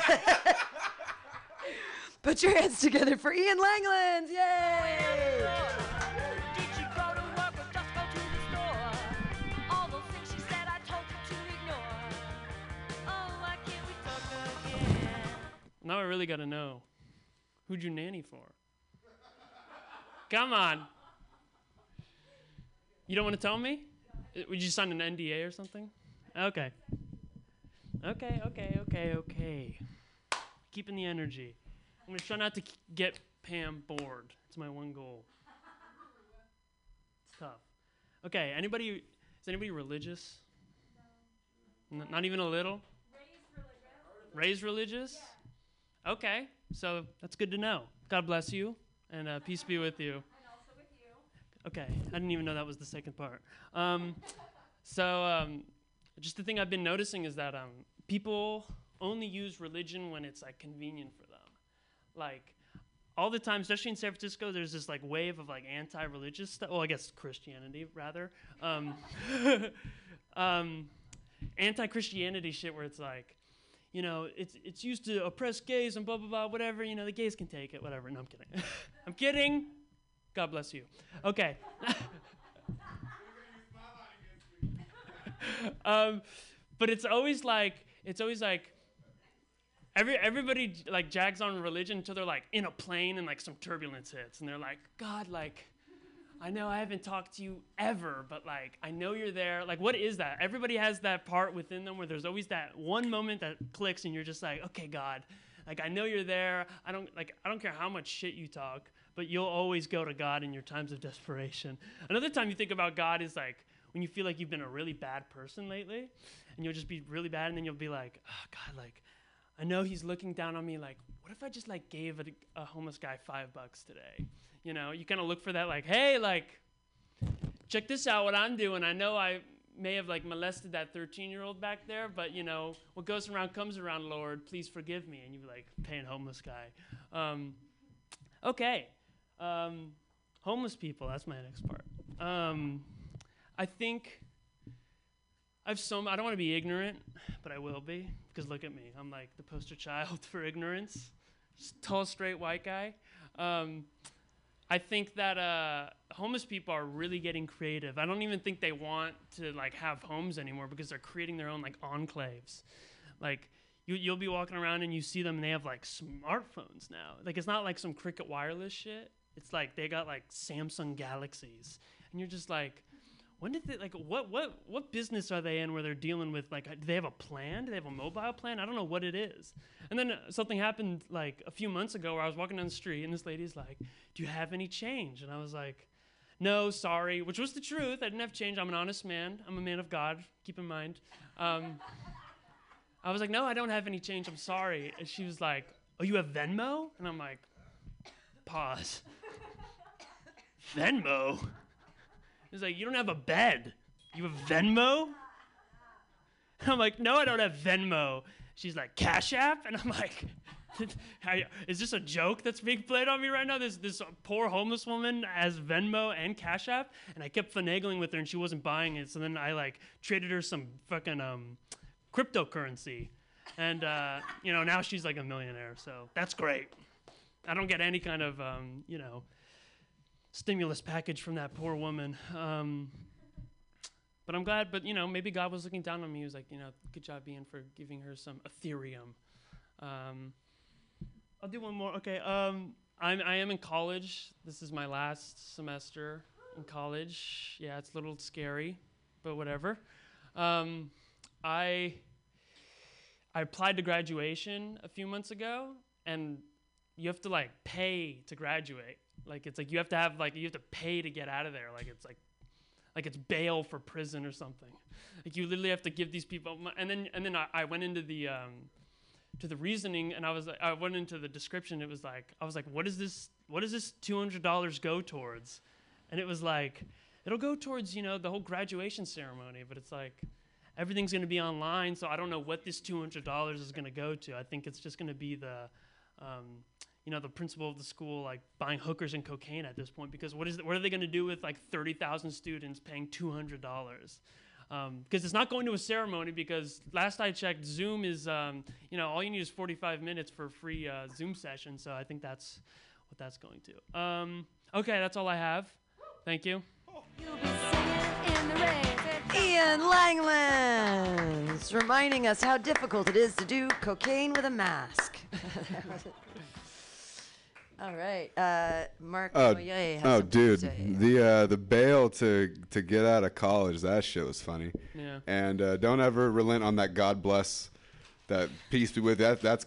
Put your hands together for Ian Langlands. Yay! Now I really gotta know, who'd you nanny for? Come on. You don't want to tell me? Would you sign an NDA or something? Okay. Keeping the energy. I'm gonna try not to get Pam bored. It's my one goal. It's tough. Okay, is anybody religious? No. Not even a little? Raised religious? Yeah. Okay, so that's good to know. God bless you, and peace be with you. And also with you. Okay, I didn't even know that was the second part. Just the thing I've been noticing is that people only use religion when it's like convenient for them. Like all the time, especially in San Francisco, there's this like wave of like anti-religious stuff. Well, I guess Christianity rather. Anti-Christianity shit where it's like, you know, it's used to oppress gays and blah, blah, blah, whatever. You know, the gays can take it, whatever. No, I'm kidding. I'm kidding. God bless you. Okay. But it's always like everybody like jags on religion until they're like in a plane and like some turbulence hits and they're like, God, like, I know I haven't talked to you ever, but like, I know you're there. Like, what is that? Everybody has that part within them where there's always that one moment that clicks and you're just like, okay, God, like, I know you're there. I don't care how much shit you talk, but you'll always go to God in your times of desperation. Another time you think about God is like, when you feel like you've been a really bad person lately, and you'll just be really bad, and then you'll be like, oh, God, like, I know he's looking down on me, like, what if I just, like, gave a homeless guy $5 today? You know, you kind of look for that, like, hey, like, check this out, what I'm doing. I know I may have, like, molested that 13-year-old back there, but, you know, what goes around comes around, Lord, please forgive me. And you're, like, paying homeless guy. Homeless people, that's my next part. I think I don't want to be ignorant, but I will be, because look at me. I'm like the poster child for ignorance, just tall, straight, white guy. I think that homeless people are really getting creative. I don't even think they want to like have homes anymore because they're creating their own like enclaves. Like you'll be walking around and you see them and they have like smartphones now. Like it's not like some Cricket wireless shit. It's like they got like Samsung Galaxies and you're just like, when did they, like, what business are they in where they're dealing with, like, do they have a plan? Do they have a mobile plan? I don't know what it is. And then something happened, like, a few months ago where I was walking down the street, and this lady's like, do you have any change? And I was like, no, sorry, which was the truth. I didn't have change. I'm an honest man. I'm a man of God. Keep in mind. I was like, no, I don't have any change. I'm sorry. And she was like, oh, you have Venmo? And I'm like, pause. Venmo? He's like, you don't have a bed. You have Venmo? And I'm like, no, I don't have Venmo. She's like, Cash App? And I'm like, is this a joke that's being played on me right now? This poor homeless woman has Venmo and Cash App? And I kept finagling with her, and she wasn't buying it. So then I, like, traded her some fucking cryptocurrency. And, you know, now she's like a millionaire. So that's great. I don't get any kind of, you know, stimulus package from that poor woman. But I'm glad, but you know, maybe God was looking down on me. He was like, you know, good job, Ian, for giving her some Ethereum. I'll do one more, okay. I am in college. This is my last semester in college. Yeah, it's a little scary, but whatever. I applied to graduation a few months ago, and you have to like pay to graduate. Like it's like you have to pay to get out of there. Like it's bail for prison or something. Like you literally have to give these people. And then I went into the to the reasoning, and I went into the description. It was like I was like, what is this? What does this $200 go towards? And it was like it'll go towards, you know, the whole graduation ceremony. But it's like everything's gonna be online, so I don't know what this $200 is gonna go to. I think it's just gonna be the you know, the principal of the school, like, buying hookers and cocaine at this point, because what are they going to do with, like, 30,000 students paying $200? Because it's not going to a ceremony, because last I checked, Zoom is, you know, all you need is 45 minutes for a free Zoom session, so I think that's what that's going to. Okay, that's all I have. Thank you. You'll be safe in the rain. Ian Langlands reminding us how difficult it is to do cocaine with a mask. All right, Marc Noyer has a dude, to say. The bail to get out of college, that shit was funny. Yeah. And don't ever relent on that. God bless, that peace be with you. That's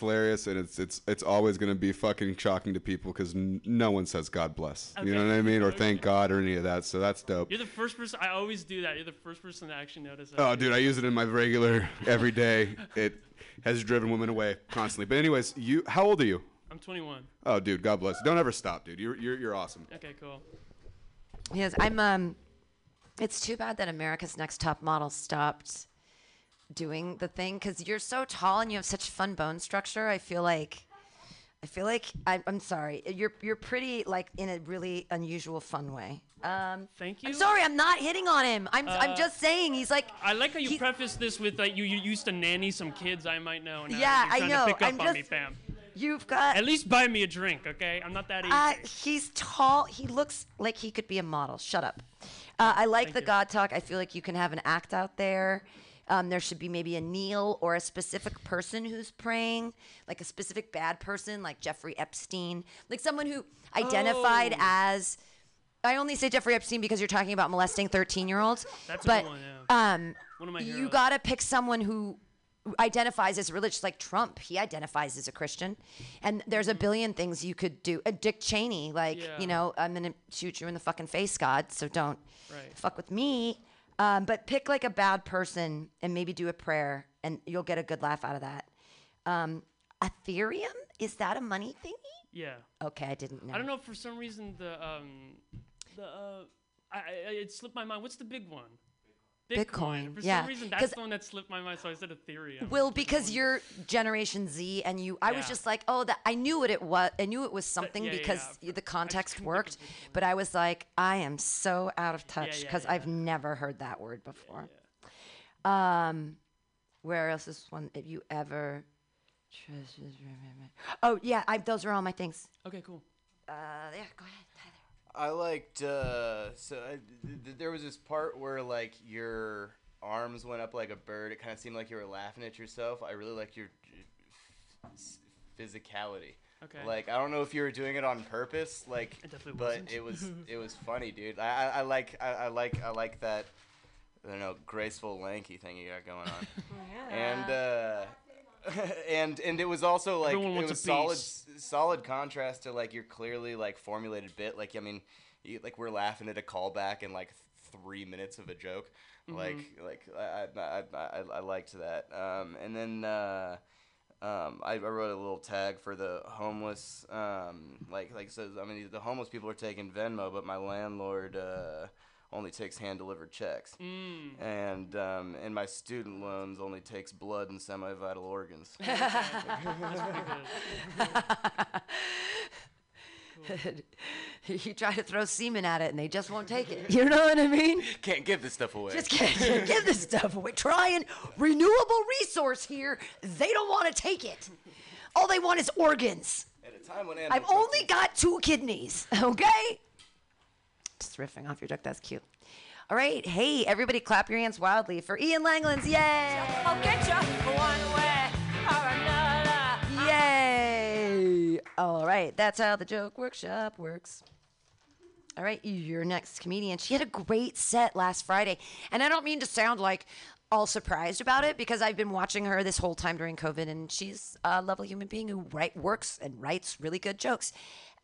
hilarious, and it's always gonna be fucking shocking to people because no one says God bless. Okay. You know what I mean, or thank God or any of that. So that's dope. You're the first person. I always do that. You're the first person to actually notice that. Oh, dude, I use it in my regular everyday. It has driven women away constantly. But anyways, how old are you? I'm 21. Oh, dude, God bless. Don't ever stop, dude. You're awesome. Okay, cool. Yes, I'm. It's too bad that America's Next Top Model stopped doing the thing, because you're so tall and you have such fun bone structure. I feel like I'm sorry. You're pretty, like, in a really unusual, fun way. Thank you. I'm sorry, I'm not hitting on him. I'm just saying he's like. I like how you preface this with that you used to nanny some kids I might know. And yeah, I know. You're trying to pick up on me, Pam. You've got. At least buy me a drink, okay? I'm not that easy. He's tall. He looks like he could be a model. Shut up. I like the God talk. I feel like you can have an act out there. There should be maybe a kneel or a specific person who's praying, like a specific bad person, like Jeffrey Epstein, like someone who identified as. I only say Jeffrey Epstein because you're talking about molesting 13-year-olds. That's a good one, yeah. One of my heroes. You gotta pick someone who identifies as religious, like Trump. He identifies as a Christian, and there's a billion things you could do. Dick Cheney, like, you know, I'm gonna shoot you in the fucking face, God. So don't fuck with me. But pick like a bad person and maybe do a prayer, and you'll get a good laugh out of that. Ethereum, is that a money thingy? Yeah. Okay, I didn't know. I don't know, for some reason it slipped my mind. What's the big one? Bitcoin. For some reason, that's the one that slipped my mind, so I said Ethereum. Well, because you're Generation Z, and I was just like, I knew what it was. I knew it was something because the context worked, but I was like, I am so out of touch because I've never heard that word before. Yeah. Where else is one that you ever? Oh yeah, those are all my things. Okay, cool. Yeah, go ahead. I liked, there was this part where, like, your arms went up like a bird. It kind of seemed like you were laughing at yourself. I really liked your physicality. Okay. Like, I don't know if you were doing it on purpose, like, but it was funny, dude. I like that, I don't know, graceful, lanky thing you got going on. Yeah. And it was also like it was solid contrast to, like, your clearly, like, formulated bit. Like, I mean, like, we're laughing at a callback in like 3 minutes of a joke. Mm-hmm. I liked that. And then I wrote a little tag for the homeless. So I mean, the homeless people are taking Venmo, but my landlord only takes hand-delivered checks, and my student loans only takes blood and semi-vital organs. You try to throw semen at it, and they just won't take it. You know what I mean? Can't give this stuff away. Just can't give this stuff away. Try and renewable resource here. They don't want to take it. All they want is organs. At a time when I've only got 2 kidneys. Okay. Just riffing off your joke. That's cute. All right. Hey, everybody, clap your hands wildly for Ian Langlands. Yay! I'll get you one way or another. Yay! All right. That's how the Joke Workshop works. All right. Your next comedian. She had a great set last Friday. And I don't mean to sound like all surprised about it, because I've been watching her this whole time during COVID, and she's a lovely human being who works and writes really good jokes.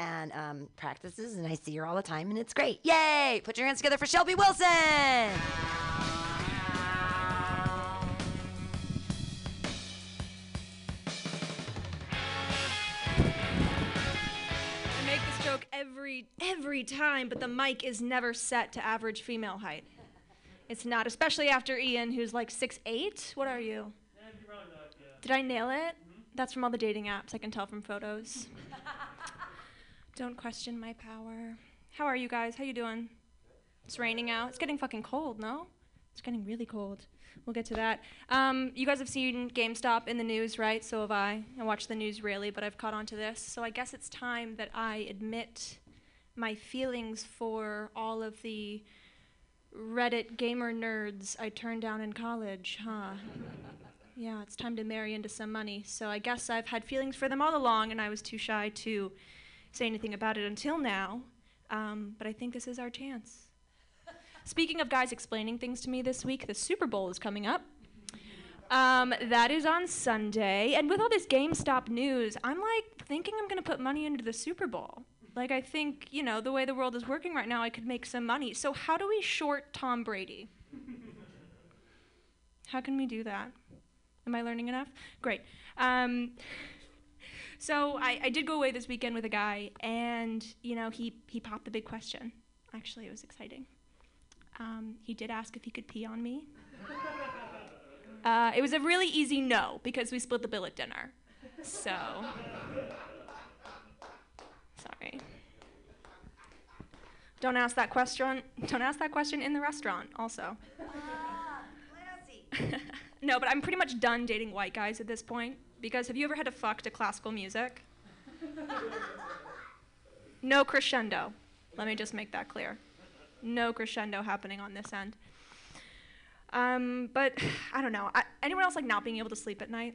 And practices, and I see her all the time, and it's great. Yay! Put your hands together for Shelby Wilson! I make this joke every time, but the mic is never set to average female height. It's not, especially after Ian, who's like 6'8". What are you? Did I nail it? Mm-hmm. That's from all the dating apps. I can tell from photos. Don't question my power. How are you guys? How you doing? It's raining out. It's getting fucking cold, no? It's getting really cold. We'll get to that. You guys have seen GameStop in the news, right? So have I. I watch the news rarely, but I've caught on to this. So I guess it's time that I admit my feelings for all of the Reddit gamer nerds I turned down in college, huh? Yeah, it's time to marry into some money. So I guess I've had feelings for them all along, and I was too shy to say anything about it until now, but I think this is our chance. Speaking of guys explaining things to me this week, the Super Bowl is coming up. That is on Sunday, and with all this GameStop news, I'm like thinking I'm gonna put money into the Super Bowl. Like, I think, you know, the way the world is working right now, I could make some money. So how do we short Tom Brady? How can we do that? Am I learning enough? Great. So I did go away this weekend with a guy, and, you know, he popped the big question. Actually, it was exciting. He did ask if he could pee on me. It was a really easy no, because we split the bill at dinner. So, sorry. Don't ask that question. Don't ask that question in the restaurant, also. Classy. No, but I'm pretty much done dating white guys at this point, because have you ever had to fuck to classical music? No crescendo. Let me just make that clear. No crescendo happening on this end. But I don't know. Anyone else like not being able to sleep at night?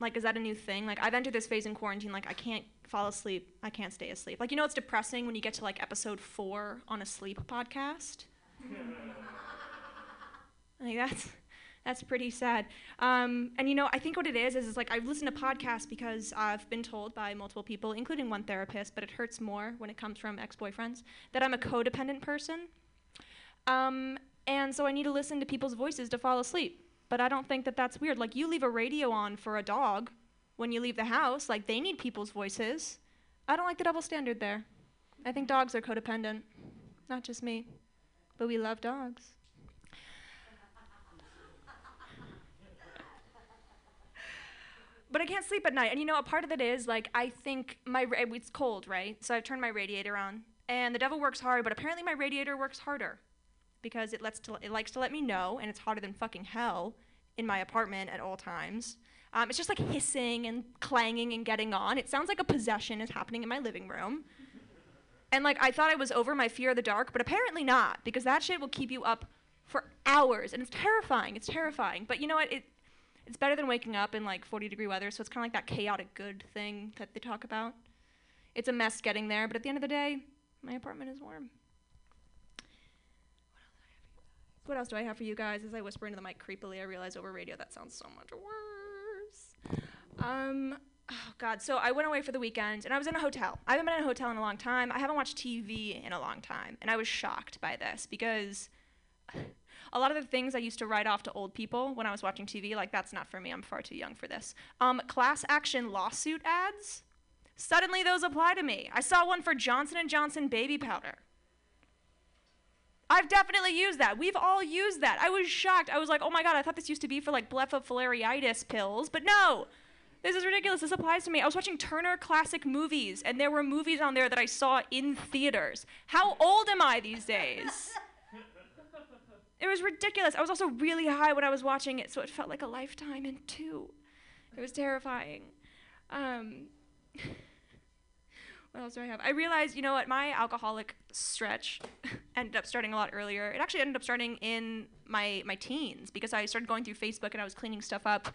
Like, is that a new thing? Like, I've entered this phase in quarantine, like, I can't fall asleep, I can't stay asleep. Like, you know, it's depressing when you get to like episode 4 on a sleep podcast. Like, that's pretty sad. And you know, I think what it is like I've listened to podcasts because I've been told by multiple people, including one therapist, but it hurts more when it comes from ex-boyfriends, that I'm a codependent person. And so I need to listen to people's voices to fall asleep. But I don't think that that's weird. Like, you leave a radio on for a dog when you leave the house. Like, they need people's voices. I don't like the double standard there. I think dogs are codependent. Not just me. But we love dogs. But I can't sleep at night. And you know, a part of it is, like, I think it's cold, right? So I've turned my radiator on. And the devil works hard, but apparently my radiator works harder, because it likes to let me know, and it's hotter than fucking hell in my apartment at all times. It's just like hissing and clanging and getting on. It sounds like a possession is happening in my living room. And like, I thought I was over my fear of the dark, but apparently not, because that shit will keep you up for hours, and it's terrifying, But you know what, it's better than waking up in like 40-degree weather, so it's kinda like that chaotic good thing that they talk about. It's a mess getting there, but at the end of the day, my apartment is warm. What else do I have for you guys? As I whisper into the mic creepily, I realize over radio that sounds so much worse. Oh God, so I went away for the weekend and I was in a hotel. I haven't been in a hotel in a long time. I haven't watched TV in a long time. And I was shocked by this, because a lot of the things I used to write off to old people when I was watching TV, like, that's not for me, I'm far too young for this. Class action lawsuit ads, suddenly those apply to me. I saw one for Johnson & Johnson baby powder. I've definitely used that. We've all used that. I was shocked. I was like, oh my God, I thought this used to be for like blepharophlegitis pills, but no, this is ridiculous. This applies to me. I was watching Turner Classic Movies, and there were movies on there that I saw in theaters. How old am I these days? It was ridiculous. I was also really high when I was watching it, so it felt like a lifetime in two. It was terrifying. What else do I have? I realized, you know what, my alcoholic stretch ended up starting a lot earlier. It actually ended up starting in my teens, because I started going through Facebook and I was cleaning stuff up,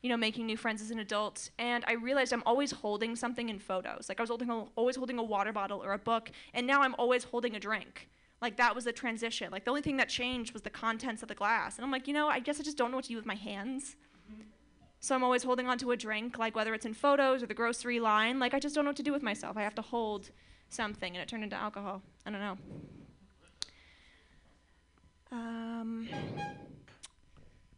you know, making new friends as an adult. And I realized I'm always holding something in photos. Like, I was always holding a water bottle or a book, and now I'm always holding a drink. Like, that was the transition. Like, the only thing that changed was the contents of the glass. And I'm like, you know, I guess I just don't know what to do with my hands. So I'm always holding onto a drink, like whether it's in photos or the grocery line. Like, I just don't know what to do with myself. I have to hold something, and it turned into alcohol. I don't know.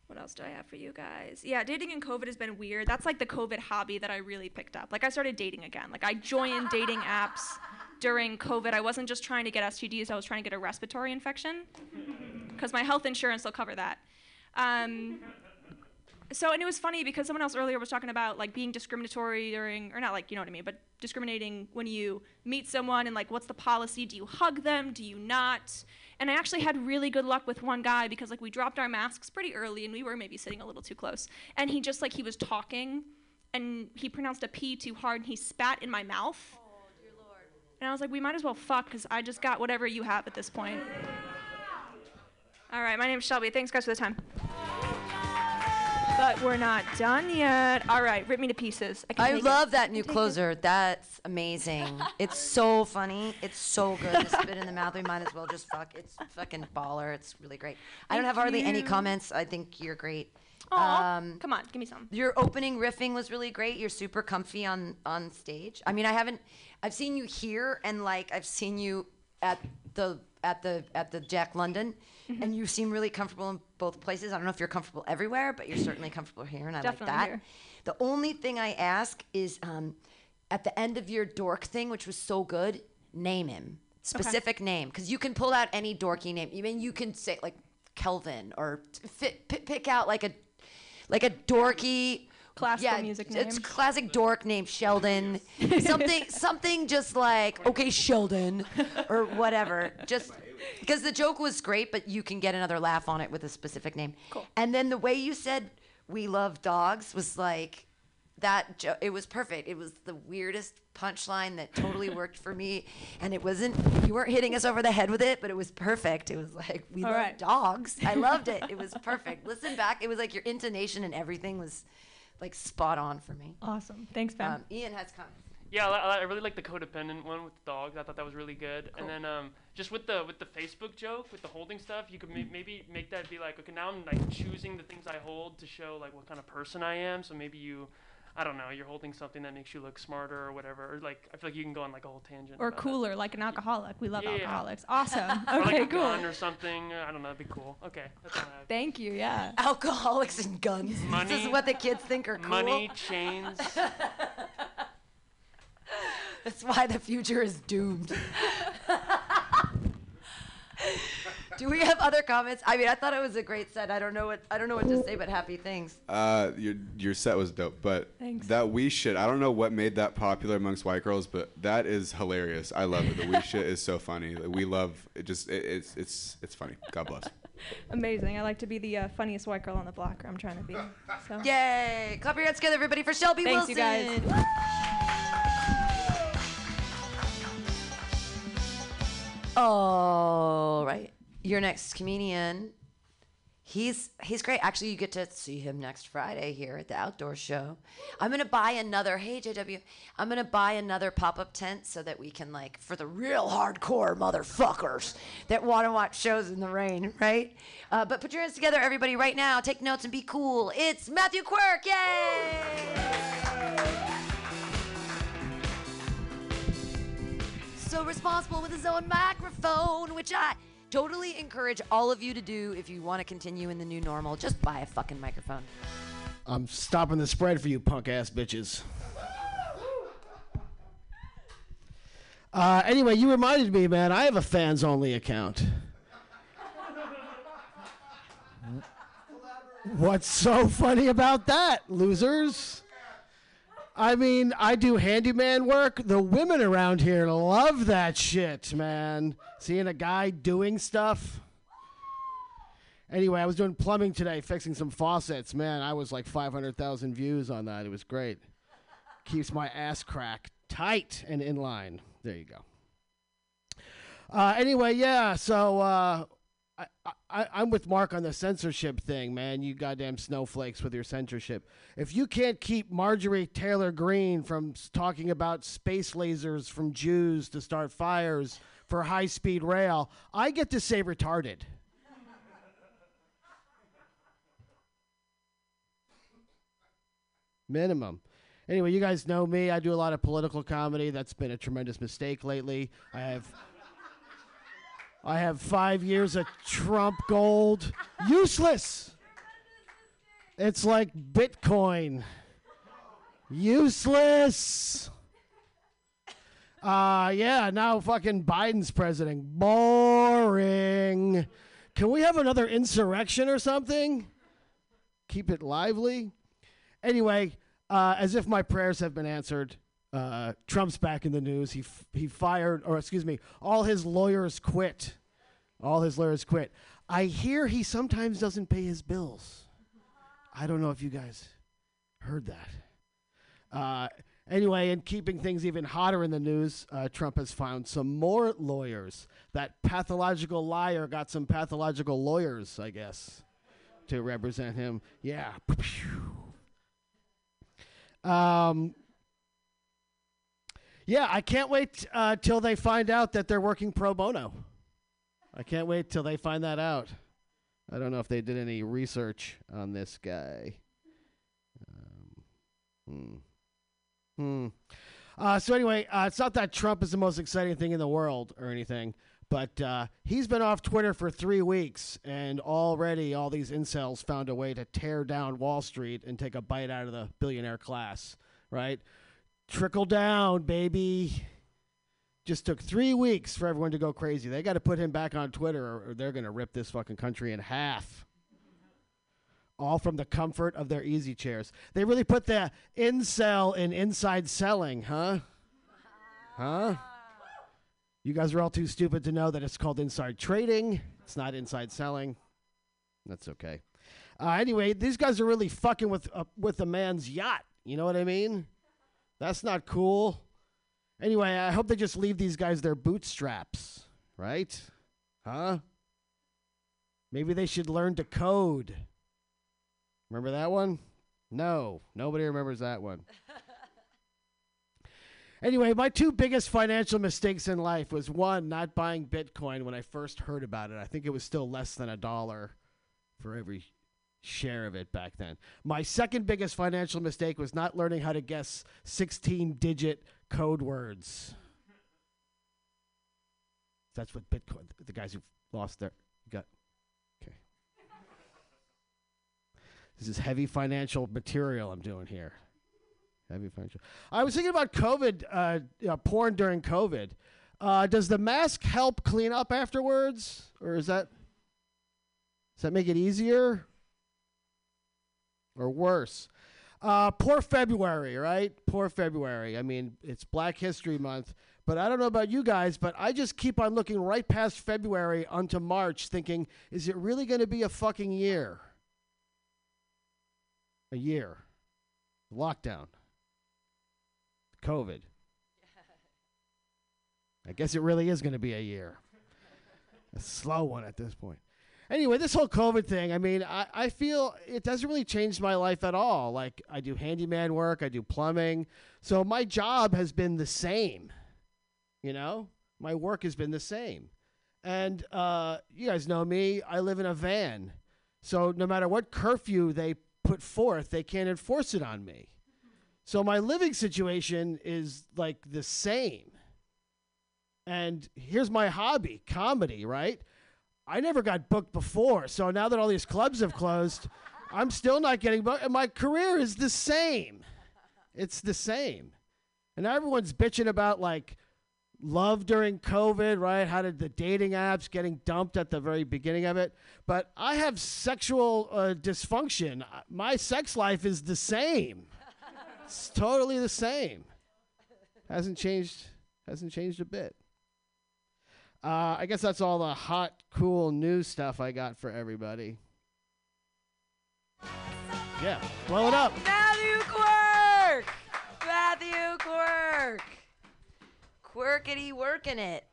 What else do I have for you guys? Yeah, dating in COVID has been weird. That's like the COVID hobby that I really picked up. Like, I started dating again. Like, I joined dating apps during COVID. I wasn't just trying to get STDs. I was trying to get a respiratory infection, because my health insurance will cover that. And it was funny because someone else earlier was talking about like being discriminatory during, or not like, you know what I mean, but discriminating when you meet someone and like, what's the policy? Do you hug them? Do you not? And I actually had really good luck with one guy, because like we dropped our masks pretty early and we were maybe sitting a little too close. And he just like, he was talking and he pronounced a P too hard and he spat in my mouth. Oh, dear Lord. And I was like, we might as well fuck, because I just got whatever you have at this point. All right, my name's Shelby. Thanks guys for the time. But we're not done yet. All right, rip me to pieces. I love that new closer. That's amazing. It's so funny. It's so good. The spit in the mouth, we might as well just fuck. It's fucking baller. It's really great. I don't have hardly any comments. I think you're great. Come on, give me some. Your opening riffing was really great. You're super comfy on stage. I mean, I've seen you here, and like I've seen you at the Jack London, and you seem really comfortable in both places. I don't know if you're comfortable everywhere, but you're certainly comfortable here, and I definitely like that. Here. The only thing I ask is, at the end of your dork thing, which was so good, name him. specific name, because you can pull out any dorky name. I mean, you can say like Kelvin, or pick out like a dorky classical music name. It's classic dork name, Sheldon. something just like, okay, Sheldon, or whatever. Just because the joke was great, but you can get another laugh on it with a specific name. Cool. And then the way you said we love dogs was like that. It was perfect. It was the weirdest punchline that totally worked for me, and it wasn't. You weren't hitting us over the head with it, but it was perfect. It was like we love dogs. I loved it. It was perfect. Listen back. It was like your intonation and everything was like spot on for me. Awesome. Thanks, Pam. Ian has comments. Yeah, I really like the codependent one with the dogs. I thought that was really good. Cool. And then just with the Facebook joke, with the holding stuff, you could maybe make that be like, okay, now I'm like choosing the things I hold to show like what kind of person I am. So maybe you, I don't know, you're holding something that makes you look smarter or whatever. Or like, I feel like you can go on like a whole tangent. Or cooler, that. Like an alcoholic. We love alcoholics. Awesome. Okay, or like a gun or something. I don't know. That'd be cool. Okay. That's all I have. Thank you. Yeah. Alcoholics and guns. Money, this is what the kids think are cool. Money, chains. That's why the future is doomed. Do we have other comments? I mean, I thought it was a great set. I don't know what to say, but happy things. Your set was dope, but thanks. That wee shit. I don't know what made that popular amongst white girls, but that is hilarious. I love it. The wee shit is so funny. We love it. Just it's funny. God bless. Amazing. I like to be the funniest white girl on the block, or I'm trying to be. So. Yay! Clap your hands together, everybody, for Shelby Wilson. Thanks, you guys. All right. Your next comedian, he's great. Actually, you get to see him next Friday here at the outdoor show. I'm going to buy another, hey, JW, I'm going to buy another pop-up tent so that we can, like, for the real hardcore motherfuckers that want to watch shows in the rain, right? But put your hands together, everybody, right now. Take notes and be cool. It's Matthew Quirk. Yay! So responsible with his own microphone, which I totally encourage all of you to do if you want to continue in the new normal. Just buy a fucking microphone. I'm stopping the spread for you punk-ass bitches. Anyway, you reminded me, man, I have a fans-only account. What's so funny about that, losers? I mean, I do handyman work. The women around here love that shit, man. Seeing a guy doing stuff. Anyway, I was doing plumbing today, fixing some faucets. Man, I was like 500,000 views on that. It was great. Keeps my ass crack tight and in line. There you go. Anyway, yeah, so I'm with Mark on the censorship thing, man. You goddamn snowflakes with your censorship. If you can't keep Marjorie Taylor Greene from talking about space lasers from Jews to start fires for high-speed rail, I get to say retarded. Minimum. Anyway, you guys know me. I do a lot of political comedy. That's been a tremendous mistake lately. I have 5 years of Trump gold. Useless. It's like Bitcoin. Useless. Yeah, now fucking Biden's president. Boring. Can we have another insurrection or something? Keep it lively. Anyway, as if my prayers have been answered. Trump's back in the news. All his lawyers quit. I hear he sometimes doesn't pay his bills. I don't know if you guys heard that. Anyway, in keeping things even hotter in the news, Trump has found some more lawyers. That pathological liar got some pathological lawyers, I guess, to represent him. Yeah. Yeah, I can't wait till they find out that they're working pro bono. I can't wait till they find that out. I don't know if they did any research on this guy. So anyway, it's not that Trump is the most exciting thing in the world or anything, but he's been off Twitter for 3 weeks, and already all these incels found a way to tear down Wall Street and take a bite out of the billionaire class, right? Trickle down, baby. Just took 3 weeks for everyone to go crazy. They got to put him back on Twitter or they're going to rip this fucking country in half. All from the comfort of their easy chairs. They really put the incel in inside selling, huh? Huh? You guys are all too stupid to know that it's called inside trading. It's not inside selling. That's okay. Anyway, these guys are really fucking with a man's yacht. You know what I mean? That's not cool. Anyway, I hope they just leave these guys their bootstraps, right? Huh? Maybe they should learn to code. Remember that one? No, nobody remembers that one. Anyway, my two biggest financial mistakes in life was, one, not buying Bitcoin when I first heard about it. I think it was still less than $1 for every share of it back then. My second biggest financial mistake was not learning how to guess 16-digit code words. That's what Bitcoin, the guys who've lost their gut. Okay. This is heavy financial material I'm doing here. Heavy financial. I was thinking about COVID, porn during COVID. Does the mask help clean up afterwards? Or is that, does that make it easier? Or worse. Poor February, right? Poor February. I mean, it's Black History Month, but I don't know about you guys, but I just keep on looking right past February onto March thinking, is it really going to be a fucking year? A year. Lockdown. COVID. I guess it really is going to be a year. A slow one at this point. Anyway, this whole COVID thing, I mean, I feel it doesn't really change my life at all. Like, I do handyman work, I do plumbing. So my job has been the same, you know? My work has been the same. And you guys know me, I live in a van. So no matter what curfew they put forth, they can't enforce it on me. So my living situation is, like, the same. And here's my hobby, comedy, right? I never got booked before, so now that all these clubs have closed, I'm still not getting booked. My career is the same. It's the same. And now everyone's bitching about, like, love during COVID, right? How did the dating apps getting dumped at the very beginning of it? But I have sexual dysfunction. My sex life is the same. It's totally the same. Hasn't changed a bit. I guess that's all the hot, cool, new stuff I got for everybody. Yeah, blow it up. Matthew Quirk! Matthew Quirk! Quirkity working it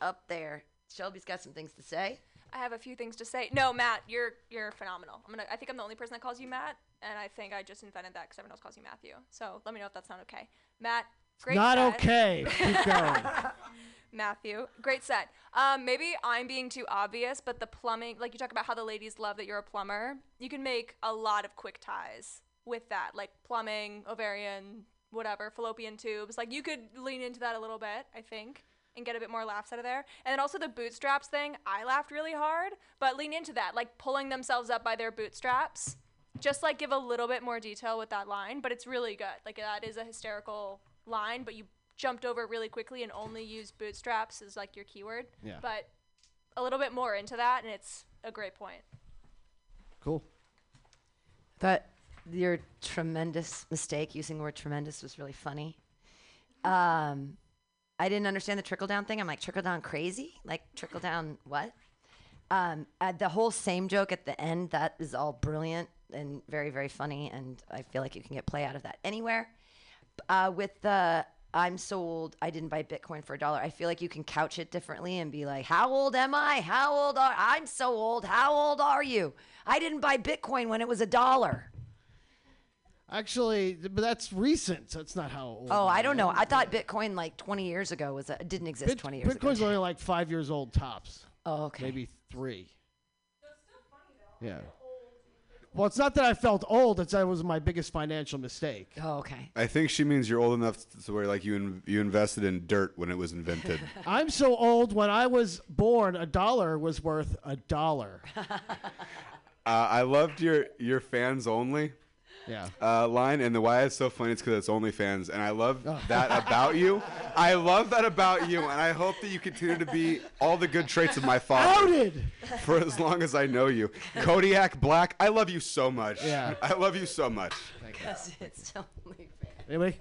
up there. Shelby's got some things to say. I have a few things to say. No, Matt, you're phenomenal. I think I'm the only person that calls you Matt, and I think I just invented that because everyone else calls you Matthew. So let me know if that's not okay. Matt, great. Not dad. Okay. Keep going. Matthew, great set. Maybe I'm being too obvious, but the plumbing, like you talk about how the ladies love that you're a plumber. You can make a lot of quick ties with that, like plumbing, ovarian, whatever, fallopian tubes. Like you could lean into that a little bit, I think, and get a bit more laughs out of there. And then also the bootstraps thing, I laughed really hard, but lean into that, like pulling themselves up by their bootstraps. Just like give a little bit more detail with that line, but it's really good. Like that is a hysterical line, but you jumped over it really quickly and only used bootstraps as like your keyword. Yeah. But a little bit more into that, and it's a great point. Cool. I thought your tremendous mistake using the word tremendous was really funny. I didn't understand the trickle down thing. I'm like, trickle down crazy? Like trickle down what? The whole same joke at the end, that is all brilliant and very, very funny, and I feel like you can get play out of that anywhere. With the I'm so old, I didn't buy Bitcoin for $1. I feel like you can couch it differently and be like, how old am I? How old are I'm so old. How old are you? I didn't buy Bitcoin when it was $1. Actually, but that's recent. That's not how old. Oh, I don't know. I thought Bitcoin like 20 years ago didn't exist 20 years ago. Bitcoin's only like 5 years old tops. Oh, okay. Maybe 3. So it's still funny, though. Yeah. Well, it's not that I felt old. It's that it was my biggest financial mistake. Oh, okay. I think she means you're old enough to where like you invested in dirt when it was invented. I'm so old. When I was born, $1 was worth $1. I loved your fans only. line. And the why it's so funny is because it's OnlyFans. And I love that about you. I love that about you. And I hope that you continue to be all the good traits of my father. Outed! For as long as I know you. Kodiak Black, I love you so much. Yeah. I love you so much. Because it's OnlyFans. Anyway.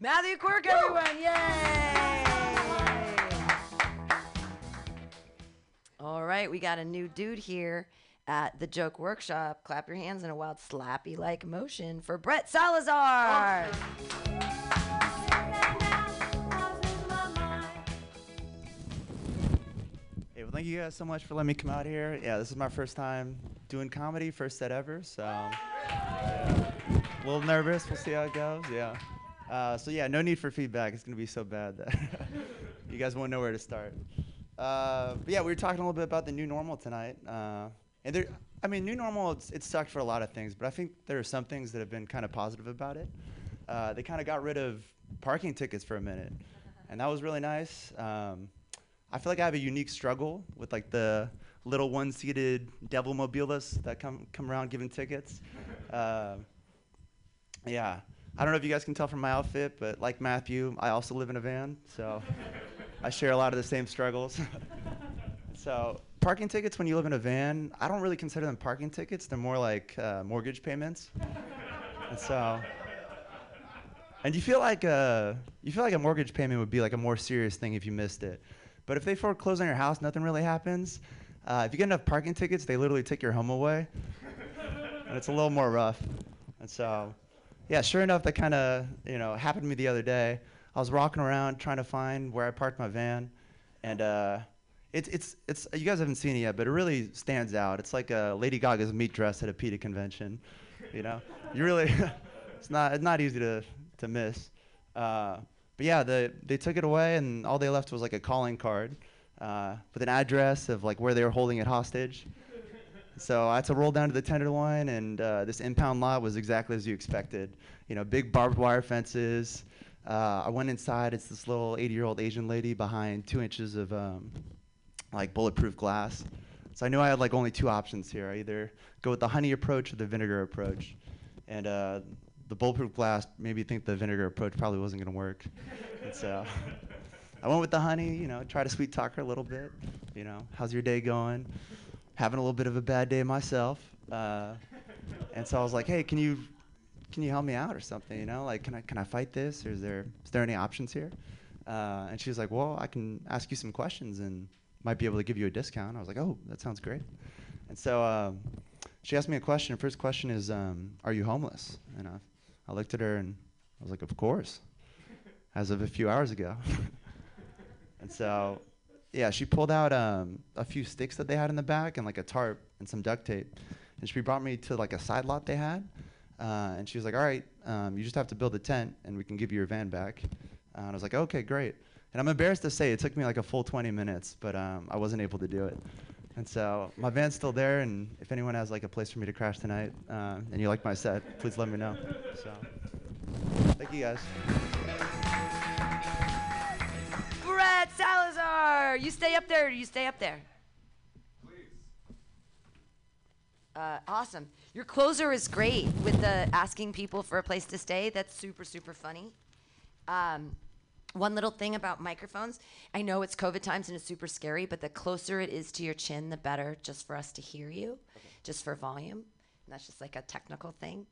Matthew Quirk, everyone. Yay! All right, we got a new dude here at the Joke Workshop. Clap your hands in a wild slappy-like motion for Brett Salazar. Hey, well, thank you guys so much for letting me come out here. Yeah, this is my first time doing comedy, first set ever, so a little nervous. We'll see how it goes, yeah. No need for feedback. It's going to be so bad that you guys won't know where to start. We were talking a little bit about the new normal tonight. New normal, it sucked for a lot of things, but I think there are some things that have been kind of positive about it. They kind of got rid of parking tickets for a minute, and that was really nice. I feel like I have a unique struggle with like the little one-seated devil mobilists that come around giving tickets. I don't know if you guys can tell from my outfit, but like Matthew, I also live in a van, so I share a lot of the same struggles. So parking tickets when you live in a van, I don't really consider them parking tickets. They're more like mortgage payments. And you feel like a mortgage payment would be like a more serious thing if you missed it. But if they foreclose on your house, nothing really happens. If you get enough parking tickets, they literally take your home away, and it's a little more rough. And so. Yeah, sure enough, that kind of, happened to me the other day. I was walking around trying to find where I parked my van, and it's you guys haven't seen it yet, but it really stands out. It's like Lady Gaga's meat dress at a PETA convention, You really, it's not easy to miss. They took it away, and all they left was like a calling card with an address of like where they were holding it hostage. So I had to roll down to the Tenderloin, and this impound lot was exactly as you expected. Big barbed wire fences. I went inside. It's this little 80-year-old Asian lady behind 2 inches of bulletproof glass. So I knew I had like only two options here. I either go with the honey approach or the vinegar approach. And the bulletproof glass made me think the vinegar approach probably wasn't going to work. And so I went with the honey, try to sweet talk her a little bit. How's your day going? Having a little bit of a bad day myself, and so I was like, "Hey, can you help me out or something? Can I fight this? Or is there any options here?" And she was like, "Well, I can ask you some questions and might be able to give you a discount." I was like, "Oh, that sounds great." And so she asked me a question. Her first question is, "Are you homeless?" And I looked at her and I was like, "Of course," as of a few hours ago. And so. Yeah, she pulled out a few sticks that they had in the back and like a tarp and some duct tape. And she brought me to like a side lot they had. And she was like, all right, you just have to build a tent and we can give you your van back. And I was like, okay, great. And I'm embarrassed to say it took me like a full 20 minutes, but I wasn't able to do it. And so my van's still there. And if anyone has like a place for me to crash tonight and you like my set, please let me know. So thank you guys. Brett Salazar, you stay up there. Please. Awesome. Your closer is great with the asking people for a place to stay. That's super, super funny. One little thing about microphones. I know it's COVID times and it's super scary, but the closer it is to your chin, the better just for us to hear you, just for volume. And that's just like a technical thing.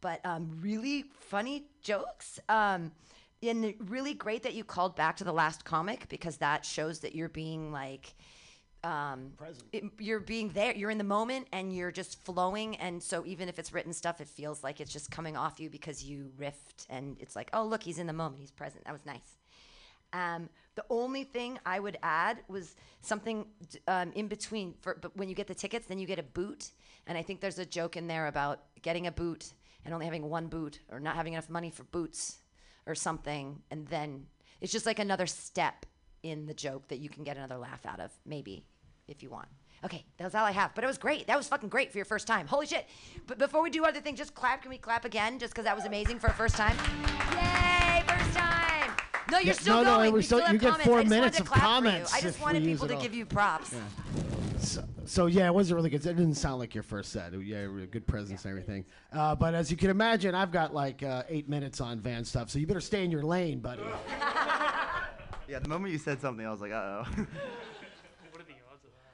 But really funny jokes. And really great that you called back to the last comic because that shows that you're being like, present. You're being there, you're in the moment and you're just flowing. And so even if it's written stuff, it feels like it's just coming off you because you riffed and it's like, oh, look, he's in the moment, he's present. That was nice. The only thing I would add was something in between. But when you get the tickets, then you get a boot. And I think there's a joke in there about getting a boot and only having one boot or not having enough money for boots. Or something, and then it's just like another step in the joke that you can get another laugh out of, maybe, if you want. Okay, that's all I have, but it was great. That was fucking great for your first time. Holy shit. But before we do other things, just clap. Can we clap again? Just because that was amazing for a first time. Yay, first time. No, you're still going. We still have comments. You get 4 minutes of comments. I just wanted people to give you props. Yeah. So yeah, it wasn't really good. It didn't sound like your first set. Yeah, good presence and everything. But as you can imagine, I've got like 8 minutes on van stuff, so you better stay in your lane, buddy. Yeah, the moment you said something, I was like, uh-oh. What are the odds of that?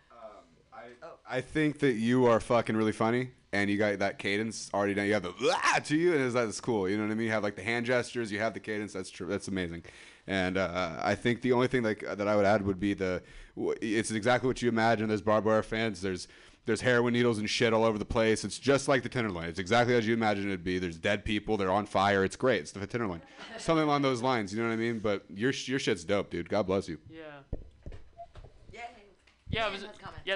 I think that you are fucking really funny, and you got that cadence already down. You have the to you, and it's like, it's cool. You know what I mean? You have like the hand gestures, you have the cadence. That's true. That's amazing. And I think the only thing that I would add would be it's exactly what you imagine. There's barbed wire fence. There's heroin needles and shit all over the place. It's just like the Tenderloin. It's exactly as you imagine it'd be. There's dead people. They're on fire. It's great. It's the Tenderloin. Something along those lines. You know what I mean? But your shit's dope, dude. God bless you. Yeah,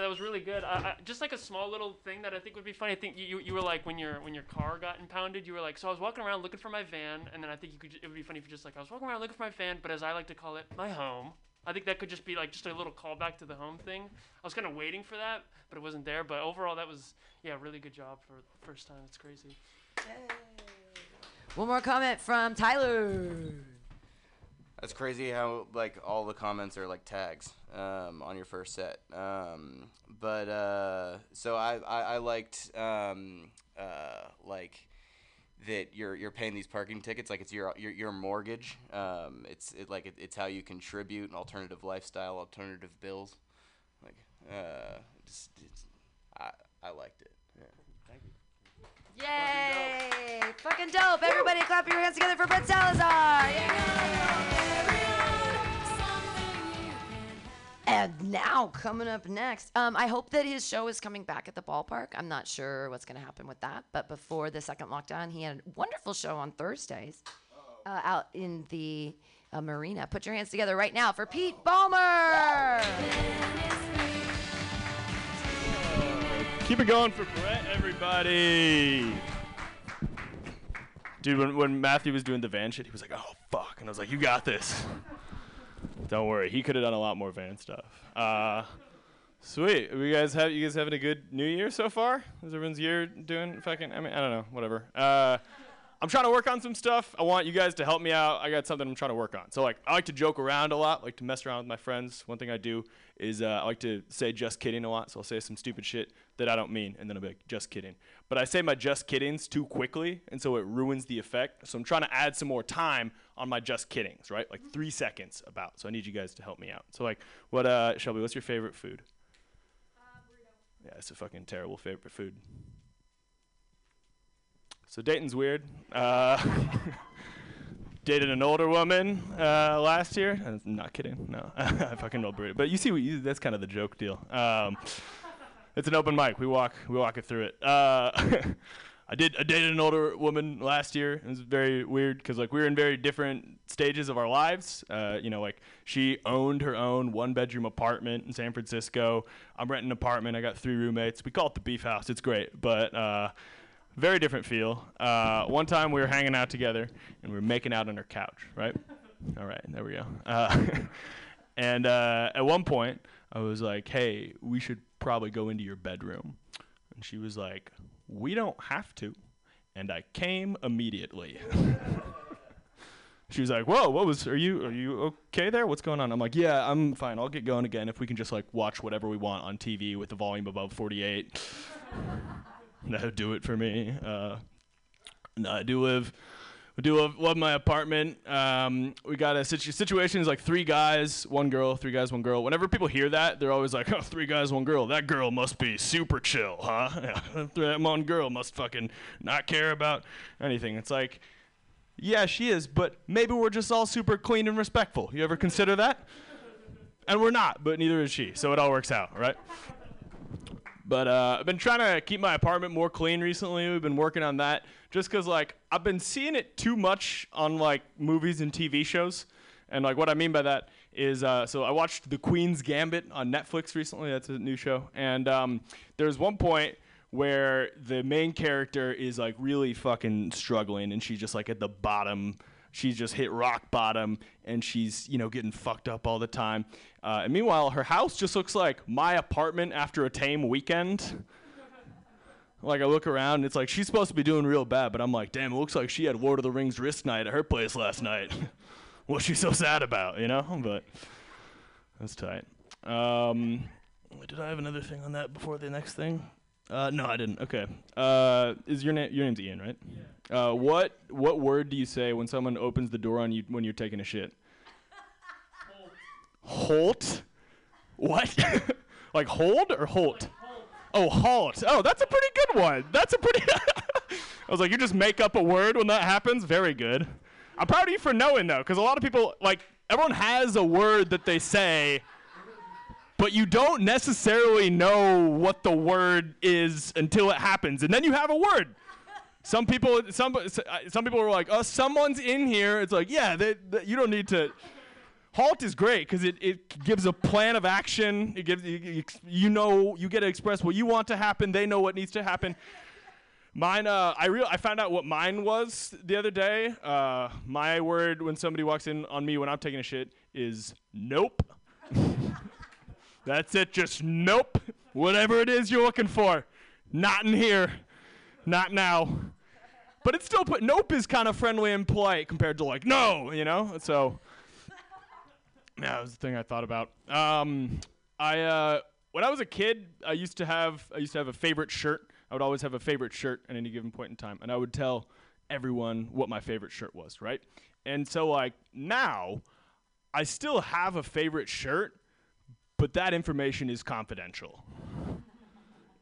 that was really good. I just like a small little thing that I think would be funny. I think you were like when your car got impounded, you were like, so I was walking around looking for my van, and then I think it would be funny if you just like, I was walking around looking for my van, but as I like to call it, my home. I think that could just be like just a little callback to the home thing. I was kind of waiting for that, but it wasn't there. But overall, that was really good job for the first time. It's crazy. Yay. One more comment from Tyler. It's crazy how like all the comments are like tags on your first set. So I liked like that you're paying these parking tickets like it's your mortgage. It's how you contribute an alternative lifestyle, alternative bills. Like I liked it. Yeah. Thank you. Yay! Fucking dope! Everybody clap your hands together for Brett Salazar! Yay! And now, coming up next, I hope that his show is coming back at the ballpark. I'm not sure what's going to happen with that, but before the second lockdown, he had a wonderful show on Thursdays out in the marina. Put your hands together right now for Pete Ballmer! Keep it going for Brett, everybody. Dude, when Matthew was doing the van shit, he was like, oh, fuck. And I was like, you got this. Don't worry. He could have done a lot more van stuff. Sweet. You guys having a good new year so far? How's everyone's year doing? I don't know. Whatever. I'm trying to work on some stuff. I want you guys to help me out. I got something I'm trying to work on. So, like, I like to joke around a lot. I like to mess around with my friends. One thing I do is I like to say just kidding a lot. So I'll say some stupid shit that I don't mean, and then I'll be like, just kidding. But I say my just kiddings too quickly, and so it ruins the effect. So I'm trying to add some more time on my just kiddings, right? Like 3 seconds about. So I need you guys to help me out. So like, what, Shelby, what's your favorite food? Burrito. Yeah, it's a fucking terrible favorite food. So Dayton's weird. Dated an older woman last year. I'm not kidding, no. I fucking rolled burrito. But you see, that's kind of the joke deal. It's an open mic. We walk it through it. I dated an older woman last year. It was very weird because like we were in very different stages of our lives. Like she owned her own one-bedroom apartment in San Francisco. I'm renting an apartment. I got 3 roommates. We call it the Beef House. It's great, but very different feel. One time we were hanging out together and we were making out on her couch. Right? All right, there we go. And at one point I was like, "Hey, we should probably go into your bedroom." And she was like, "We don't have to." And I came immediately. She was like, "Whoa, what was, are you okay there? What's going on?" I'm like, "Yeah, I'm fine. I'll get going again if we can just like watch whatever we want on TV with the volume above 48. That'll do it for me." I do love my apartment. We got a situation is like 3 guys, 1 girl, 3 guys, 1 girl. Whenever people hear that, they're always like, "Oh, 3 guys, 1 girl. That girl must be super chill, huh? That one girl must fucking not care about anything." It's like, yeah, she is, but maybe we're just all super clean and respectful. You ever consider that? And we're not, but neither is she. So it all works out, right? But I've been trying to keep my apartment more clean recently. We've been working on that just because, like, I've been seeing it too much on, like, movies and TV shows. And, like, what I mean by that is so I watched The Queen's Gambit on Netflix recently. That's a new show. And there's one point where the main character is, like, really fucking struggling. And she's just, like, at the bottom. She's just hit rock bottom. And she's, getting fucked up all the time. And meanwhile, her house just looks like my apartment after a tame weekend. Like, I look around, and it's like, she's supposed to be doing real bad, but I'm like, damn, it looks like she had Lord of the Rings wrist night at her place last night. What's she so sad about, But that's tight. Did I have another thing on that before the next thing? No, I didn't. Okay. Is your name? Your name's Ian, right? Yeah. What word do you say when someone opens the door on you when you're taking a shit? Holt. What? Like hold or halt? Oh, halt. Oh, that's a pretty good one. I was like, you just make up a word when that happens? Very good. I'm proud of you for knowing, though, because a lot of people, like, everyone has a word that they say, but you don't necessarily know what the word is until it happens, and then you have a word. Some people are like, oh, someone's in here. It's like, yeah, you don't need to. Halt is great because it gives a plan of action. It gives you get to express what you want to happen. They know what needs to happen. Mine, I found out what mine was the other day. My word when somebody walks in on me when I'm taking a shit is nope. That's it, just nope. Whatever it is you're looking for, not in here, not now. But it's still nope is kind of friendly and polite compared to like no, you know. So yeah, that was the thing I thought about. When I was a kid, I used to have a favorite shirt. I would always have a favorite shirt at any given point in time, and I would tell everyone what my favorite shirt was, right? And so, like, now, I still have a favorite shirt, but that information is confidential.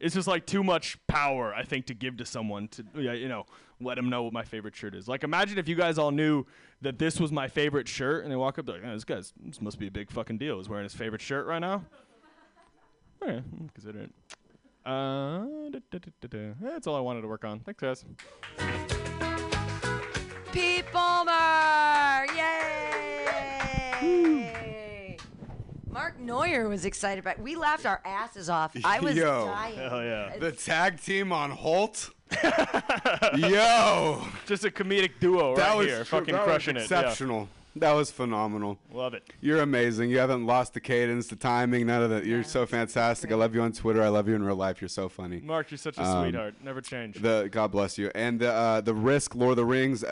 It's just, like, too much power, I think, to give to someone to, you know, let them know what my favorite shirt is. Like, imagine if you guys all knew that this was my favorite shirt, and they walk up, they're like, oh, this must be a big fucking deal. He's wearing his favorite shirt right now. Okay, I'll consider it. That's all I wanted to work on. Thanks, guys. Pete Ballmer! Yay! Marc Noyer was excited about it. We laughed our asses off. I was dying. Hell yeah. The tag team on Holt? Yo! Just a comedic duo that right was here. Fucking that crushing was exceptional. Yeah. That was phenomenal. Love it. You're amazing. You haven't lost the cadence, the timing, none of that. You're so fantastic. I love you on Twitter. I love you in real life. You're so funny. Marc, you're such a sweetheart. Never change. God bless you. And the Risk, Lord of the Rings,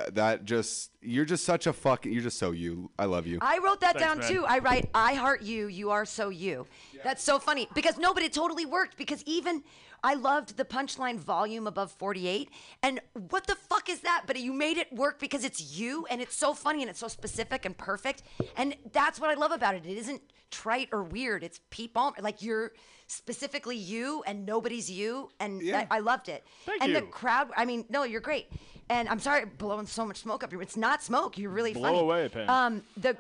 you're just such a fucking, you're just so you. I love you. I wrote that down, man. Too. I write, I heart you. You are so you. Yeah. That's so funny. Because no, but it totally worked. Because even, I loved the punchline volume above 48. And what the fuck is that? But you made it work because it's you and it's so funny and it's so specific and perfect. And that's what I love about it. It isn't trite or weird. It's Pete Ballmer. Like you're specifically you and nobody's you. And yeah. I loved it. Thank you. The crowd, I mean, no, you're great. And I'm sorry, blowing so much smoke up here. It's not smoke. You're really funny. Blow away, Pam. The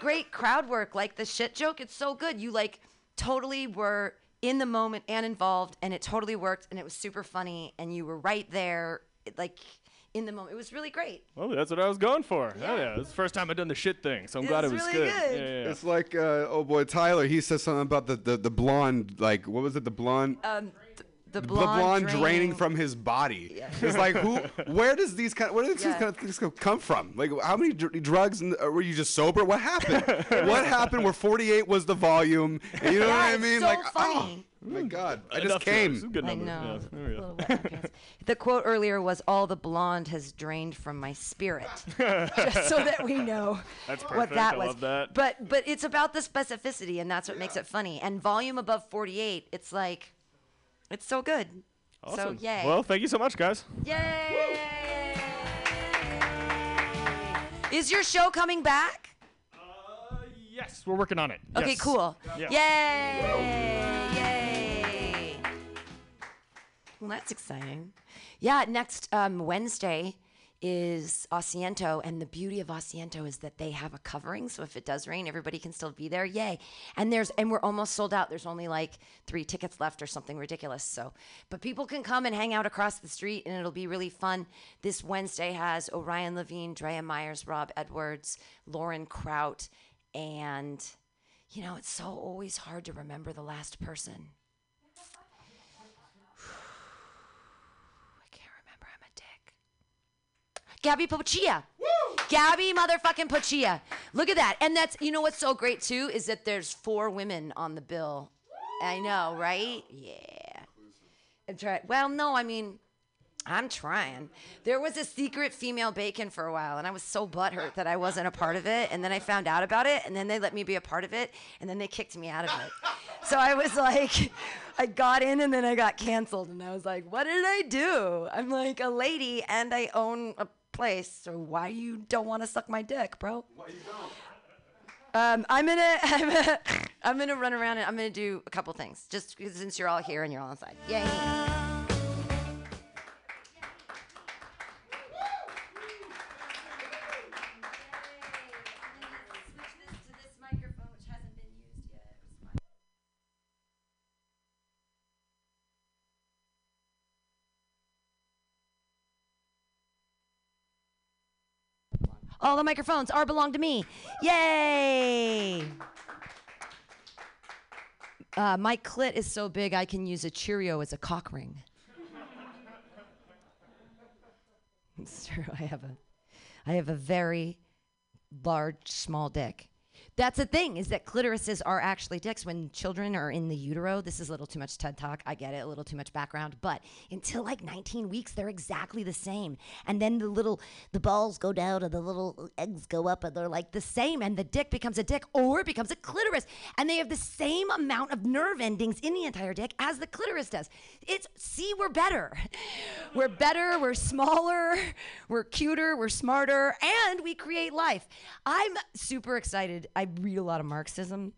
great crowd work, like the shit joke. It's so good. You like totally were in the moment and involved, and it totally worked, and it was super funny, and you were right there, like in the moment. It was really great. Well, that's what I was going for. Yeah. Oh yeah, it's the first time I've done the shit thing, so I'm glad it was really good. Yeah, yeah. It's like old boy Tyler. He said something about the blonde. Like what was it? The blonde. The blonde draining from his body. Yeah. It's like where do these come from? Like how many drugs? Were you just sober? What happened? What happened? Where 48 was the volume? And you know what I mean? So like funny. Oh my God! I just came. Good I know. Yeah, there we go. The quote earlier was, "All the blonde has drained from my spirit," just so that we know what that was. I love that. But it's about the specificity, and that's what makes it funny. And volume above 48, it's like. It's so good. Awesome. So, yay. Well, thank you so much, guys. Yay! Woo. Is your show coming back? Yes, we're working on it. Okay, yes. Cool. Yeah. Yay! Yay! Well, that's exciting. Yeah, next Wednesday is Asiento, and the beauty of Asiento is that they have a covering, so if it does rain, everybody can still be there. Yay. And we're almost sold out. There's only like 3 tickets left or something ridiculous. So, but people can come and hang out across the street, and it'll be really fun. This Wednesday has Orion Levine, Drea Myers, Rob Edwards, Lauren Kraut, and you know, it's so always hard to remember the last person. Gabby Poccia. Woo! Gabby motherfucking Poccia. Look at that. And that's, you know what's so great too, is that there's 4 women on the bill. Woo! I know, right? Yeah. That's right. Well, no, I mean, I'm trying. There was a secret female bacon for a while, and I was so butthurt that I wasn't a part of it. And then I found out about it, and then they let me be a part of it, and then they kicked me out of it. So I was like, I got in, and then I got canceled. And I was like, what did I do? I'm like a lady, and I own a place. So why you don't want to suck my dick, bro? Why you don't? I'm gonna run around and I'm gonna do a couple things just because since you're all here and you're all inside. Yay! All the microphones belong to me. Yay! My clit is so big I can use a Cheerio as a cock ring. It's true. I have a very large, small dick. That's the thing, is that clitorises are actually dicks. When children are in the utero, this is a little too much TED Talk, I get it, a little too much background, but until like 19 weeks, they're exactly the same. And then the balls go down and the little eggs go up and they're like the same, and the dick becomes a dick or becomes a clitoris. And they have the same amount of nerve endings in the entire dick as the clitoris does. We're better. We're better, we're smaller, we're cuter, we're smarter, and we create life. I'm super excited. I read a lot of Marxism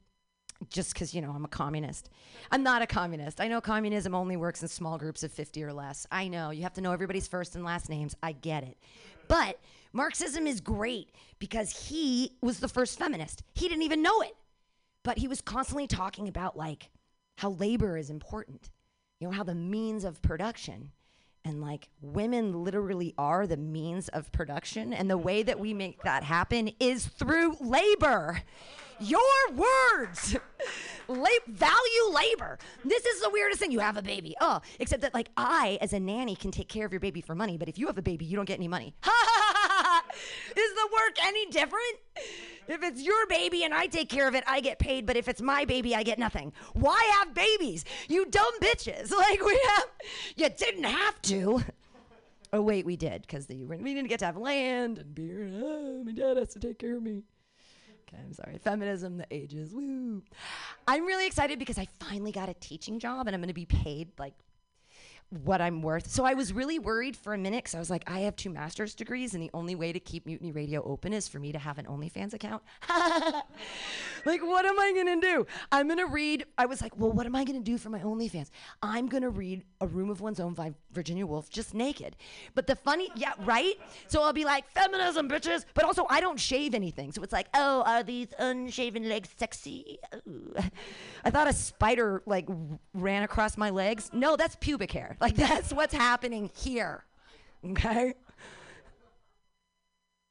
just because, you know, I'm a communist. I'm not a communist. I know communism only works in small groups of 50 or less. I know. You have to know everybody's first and last names. I get it. But Marxism is great because he was the first feminist. He didn't even know it. But he was constantly talking about, like, how labor is important. You know, how the means of production. And, like, women literally are the means of production. And the way that we make that happen is through labor. Your words. Value labor. This is the weirdest thing. You have a baby. Oh, except that, like, I, as a nanny, can take care of your baby for money. But if you have a baby, you don't get any money. Ha ha ha ha ha. Is the work any different? If it's your baby and I take care of it, I get paid. But if it's my baby, I get nothing. Why have babies? You dumb bitches. Like, you didn't have to. Oh, wait, we did. Because we didn't get to have land and beer. And, my dad has to take care of me. Okay, I'm sorry. Feminism, the ages. Woo. I'm really excited because I finally got a teaching job and I'm going to be paid, like, what I'm worth. So I was really worried for a minute because I was like, I have 2 master's degrees and the only way to keep Mutiny Radio open is for me to have an OnlyFans account. Like, what am I going to do? I was like, well, what am I going to do for my OnlyFans? I'm going to read A Room of One's Own by Virginia Woolf just naked. But the funny, yeah, right? So I'll be like, feminism, bitches. But also, I don't shave anything. So it's like, oh, are these unshaven legs sexy? Oh. I thought a spider, like, ran across my legs. No, that's pubic hair. Like, that's what's happening here, okay?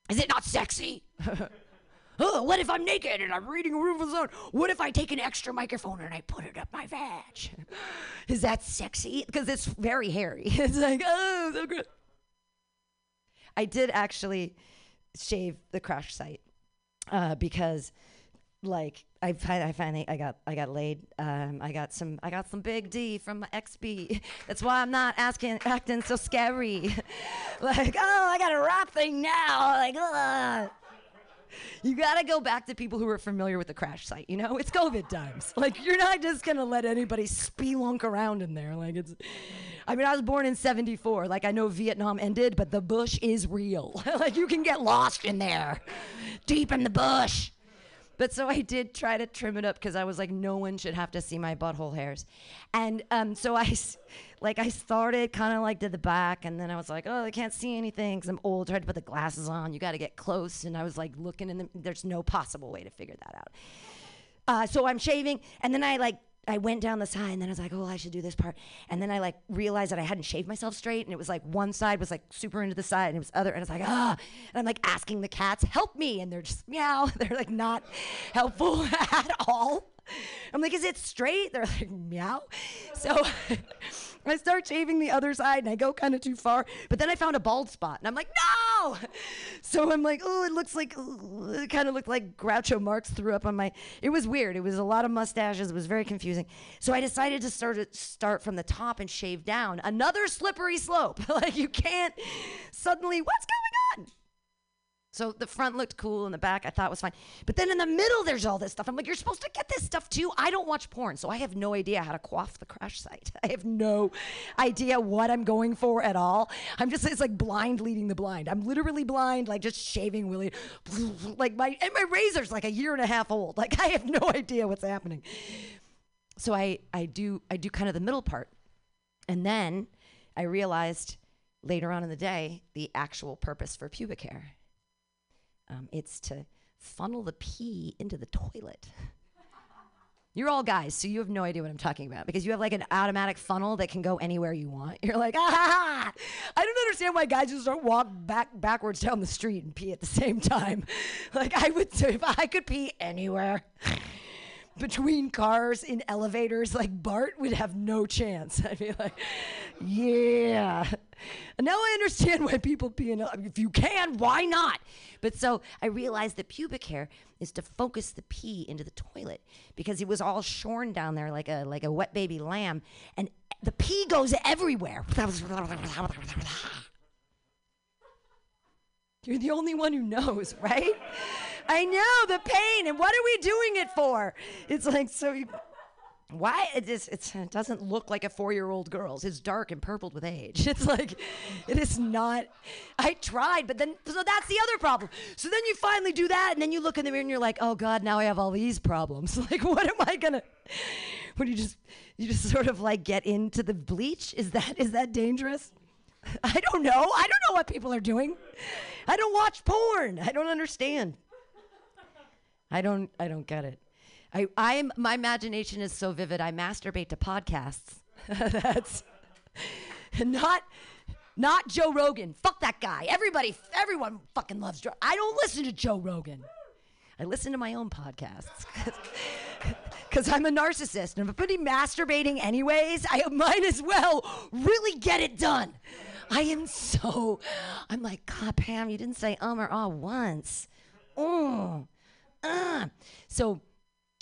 Is it not sexy? Oh, what if I'm naked and I'm reading A Room of One's Own? What if I take an extra microphone and I put it up my vag? Is that sexy? Because it's very hairy. It's like, oh, so good. I did actually shave the crash site because, like, I finally got laid. I got some big D from my XB. That's why I'm not acting so scary. Like, oh, I got a rap thing now. Like, ugh. You gotta go back to people who are familiar with the crash site, you know? It's COVID times. Like, you're not just gonna let anybody spelunk around in there. Like, I was born in 1974. Like, I know Vietnam ended, but the bush is real. Like, you can get lost in there, deep in the bush. But so I did try to trim it up because I was like, no one should have to see my butthole hairs. And so I started kind of like to the back, and then I was like, oh, I can't see anything because I'm old. Tried to put the glasses on. You got to get close. And I was like looking in there's no possible way to figure that out. So I'm shaving, and then I went down the side, and then I was like, oh, I should do this part. And then I like realized that I hadn't shaved myself straight, and it was like one side was like super into the side, and it was other, and it's like, ah. And I'm like asking the cats, help me. And they're just meow. They're like not helpful at all. I'm like, is it straight? They're like, meow. So I start shaving the other side, and I go kind of too far. But then I found a bald spot, and I'm like, no! no. So I'm like, oh, it looks like, it kind of looked like Groucho Marx threw up on my, it was weird. It was a lot of mustaches. It was very confusing. So I decided to start from the top and shave down. Another slippery slope. Like you can't suddenly, what's going on? So the front looked cool and the back I thought was fine. But then in the middle, there's all this stuff. I'm like, you're supposed to get this stuff too. I don't watch porn, so I have no idea how to quaff the crash site. I have no idea what I'm going for at all. I'm just, it's like blind leading the blind. I'm literally blind, like just shaving Willie. Like my razor's like a year and a half old. Like I have no idea what's happening. So I do kind of the middle part. And then I realized later on in the day, the actual purpose for pubic hair. It's to funnel the pee into the toilet. You're all guys, so you have no idea what I'm talking about because you have like an automatic funnel that can go anywhere you want. You're like, ah! I don't understand why guys just don't walk backwards down the street and pee at the same time. Like I would say if I could pee anywhere. Between cars, in elevators, like Bart would have no chance. I'd be like, yeah. And now I understand why people pee in, if you can, why not? But so I realized that pubic hair is to focus the pee into the toilet because it was all shorn down there like a wet baby lamb and the pee goes everywhere. You're the only one who knows, right? I know the pain, and what are we doing it for? It's like, so you, why? It doesn't look like a 4-year-old girl's. It's dark and purpled with age. It's like, it is not. I tried, but then, so that's the other problem. So then you finally do that, and then you look in the mirror and you're like, oh God, now I have all these problems. Like, what am I gonna? When you just sort of like get into the bleach? Is that dangerous? I don't know. I don't know what people are doing. I don't watch porn. I don't understand. I don't get it. My imagination is so vivid. I masturbate to podcasts. That's not Joe Rogan. Fuck that guy. Everyone fucking loves Joe. I don't listen to Joe Rogan. I listen to my own podcasts. Because I'm a narcissist. And if I'm pretty masturbating anyways, I might as well really get it done. I'm like, God, Pam, you didn't say or ah once. So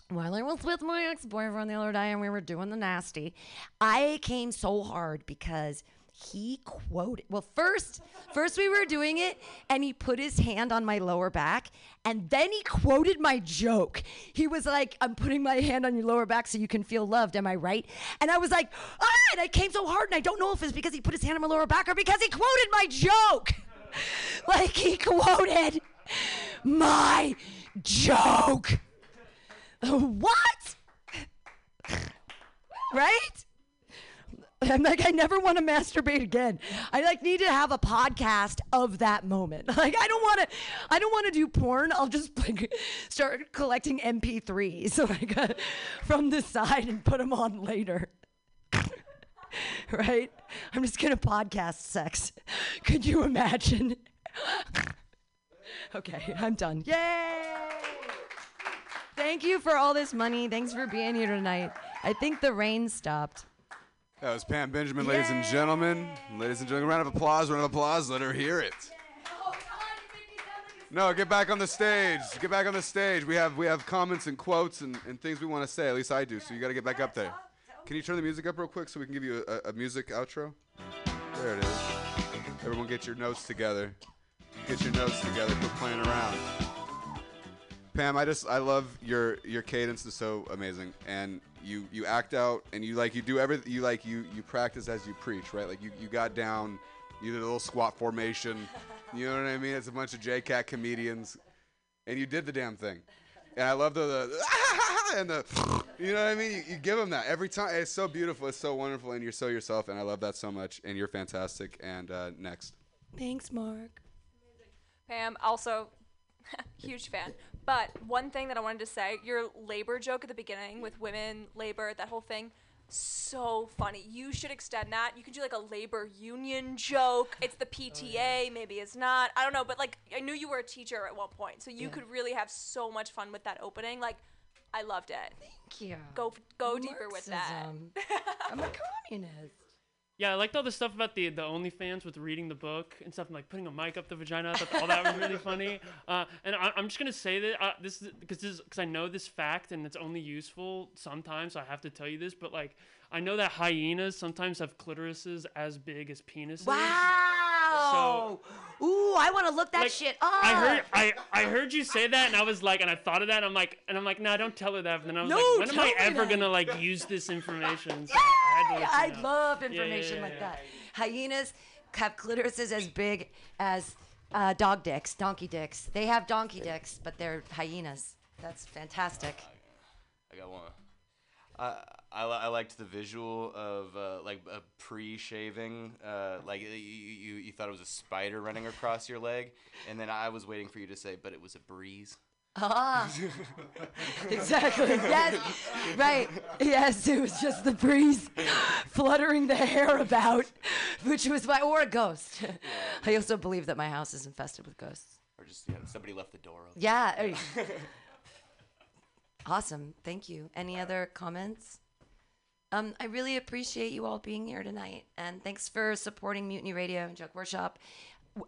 while I was with my ex-boyfriend the other day and we were doing the nasty, I came so hard because he quoted, well, first we were doing it and he put his hand on my lower back and then he quoted my joke. He was like, I'm putting my hand on your lower back so you can feel loved, am I right? And I was like, ah! And I came so hard and I don't know if it's because he put his hand on my lower back or because he quoted my joke. Like he quoted my joke. What? Right? I'm like, I never want to masturbate again. I like need to have a podcast of that moment. Like I don't want to do porn. I'll just like start collecting MP3s like from the side and put them on later. Right? I'm just going to podcast sex. Could you imagine? Okay, I'm done. Yay! Thank you for all this money. Thanks for being here tonight. I think the rain stopped. That was Pam Benjamin, ladies and gentlemen. Ladies and gentlemen, round of applause. Let her hear it. No, get back on the stage. Get back on the stage. We have comments and quotes and things we want to say. At least I do, so you got to get back up there. Can you turn the music up real quick so we can give you a music outro? There it is. Everyone get your notes together. Get your notes together, quit playing around. Pam, I love your cadence is so amazing, and you act out, and you do everything, you practice as you preach, right? Like you got down, you did a little squat formation, you know what I mean? It's a bunch of JCAT comedians, and you did the damn thing. And I love the you know what I mean? You give them that every time. It's so beautiful, it's so wonderful, and you're so yourself, and I love that so much, and you're fantastic. And next. Thanks, Mark. Pam, also, huge fan. But one thing that I wanted to say, your labor joke at the beginning with women, labor, that whole thing, so funny. You should extend that. You could do like a labor union joke. It's the PTA, maybe it's not. I don't know, but like I knew you were a teacher at one point, so you could really have so much fun with that opening. Like, I loved it. Thank you. Go deeper with that. I'm a communist. Yeah, I liked all the stuff about the OnlyFans with reading the book and stuff, and like putting a mic up the vagina. I thought all that was really funny. And I'm just gonna say that this because I know this fact, and it's only useful sometimes. So I have to tell you this, but like I know that hyenas sometimes have clitorises as big as penises. Wow. So, ooh, I want to look that like, shit up. I heard you say that, and I was like, and I thought of that, and I'm like, nah, don't tell her that. And then I was like, when am I ever gonna like use this information? So I love information. Yeah, like that. Hyenas have clitorises as big as dog dicks, donkey dicks. They have donkey dicks, but they're hyenas. That's fantastic. I got one. I liked the visual of like a pre-shaving, like you thought it was a spider running across your leg, and then I was waiting for you to say, but it was a breeze. Ah, exactly. Yes, right. Yes, it was just the breeze fluttering the hair about, which was or a ghost. Yeah. I also believe that my house is infested with ghosts. Or just somebody left the door open. Yeah. Awesome. Thank you. Any other comments? I really appreciate you all being here tonight, and thanks for supporting Mutiny Radio and Joke Workshop.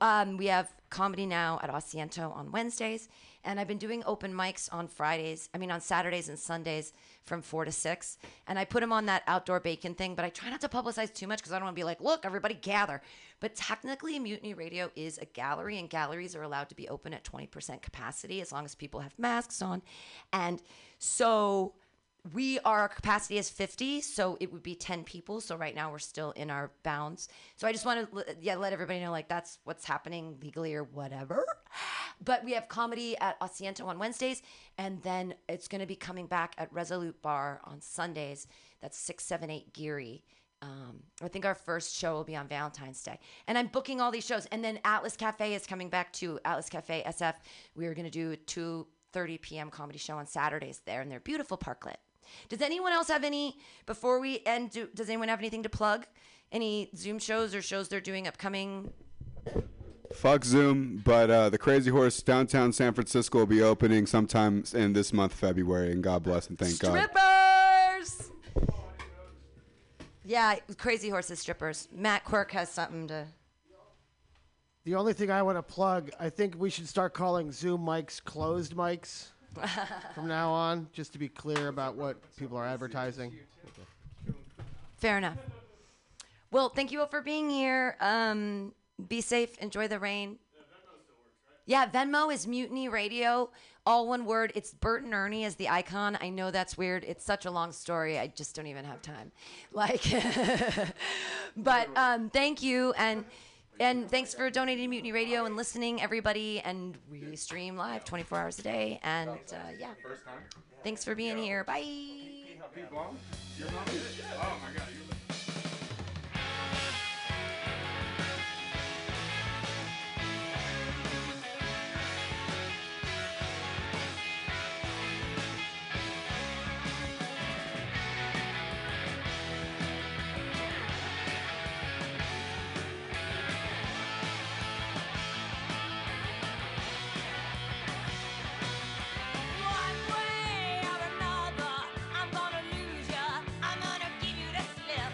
We have comedy now at Asiento on Wednesdays, and I've been doing open mics on Fridays. I mean, on Saturdays and Sundays from 4 to 6, and I put them on that outdoor bacon thing. But I try not to publicize too much because I don't want to be like, look, everybody gather. But technically, Mutiny Radio is a gallery, and galleries are allowed to be open at 20% capacity as long as people have masks on. And so our capacity is 50, so it would be 10 people. So right now we're still in our bounds. So I just want to let everybody know, like, that's what's happening legally or whatever. But we have comedy at Asiento on Wednesdays, and then it's going to be coming back at Resolute Bar on Sundays. That's 678 Geary. I think our first show will be on Valentine's Day. And I'm booking all these shows. And then Atlas Cafe is coming back to Atlas Cafe SF. We are going to do a 2:30 p.m. comedy show on Saturdays there in their beautiful parklet. Does anyone else have any, before we end, does anyone have anything to plug? Any Zoom shows or shows they're doing upcoming? Fuck Zoom, but the Crazy Horse downtown San Francisco will be opening sometime in this month, February, and God bless and thank God. Strippers! Yeah, Crazy Horse is strippers. Matt Quirk has something to... The only thing I want to plug, I think we should start calling Zoom mics closed mics. From now on, just to be clear about what people are advertising. Fair enough. Well, thank you all for being here. Be safe. Enjoy the rain. Yeah, Venmo is Mutiny Radio. All one word. It's Bert and Ernie as the icon. I know that's weird. It's such a long story. I just don't even have time. But thank you. And thanks for donating to Mutiny Radio and listening, everybody. And we stream live 24 hours a day. And yeah, thanks for being here. Bye. Oh my God. One way or another, I'm gonna lose ya. I'm gonna give you the slip.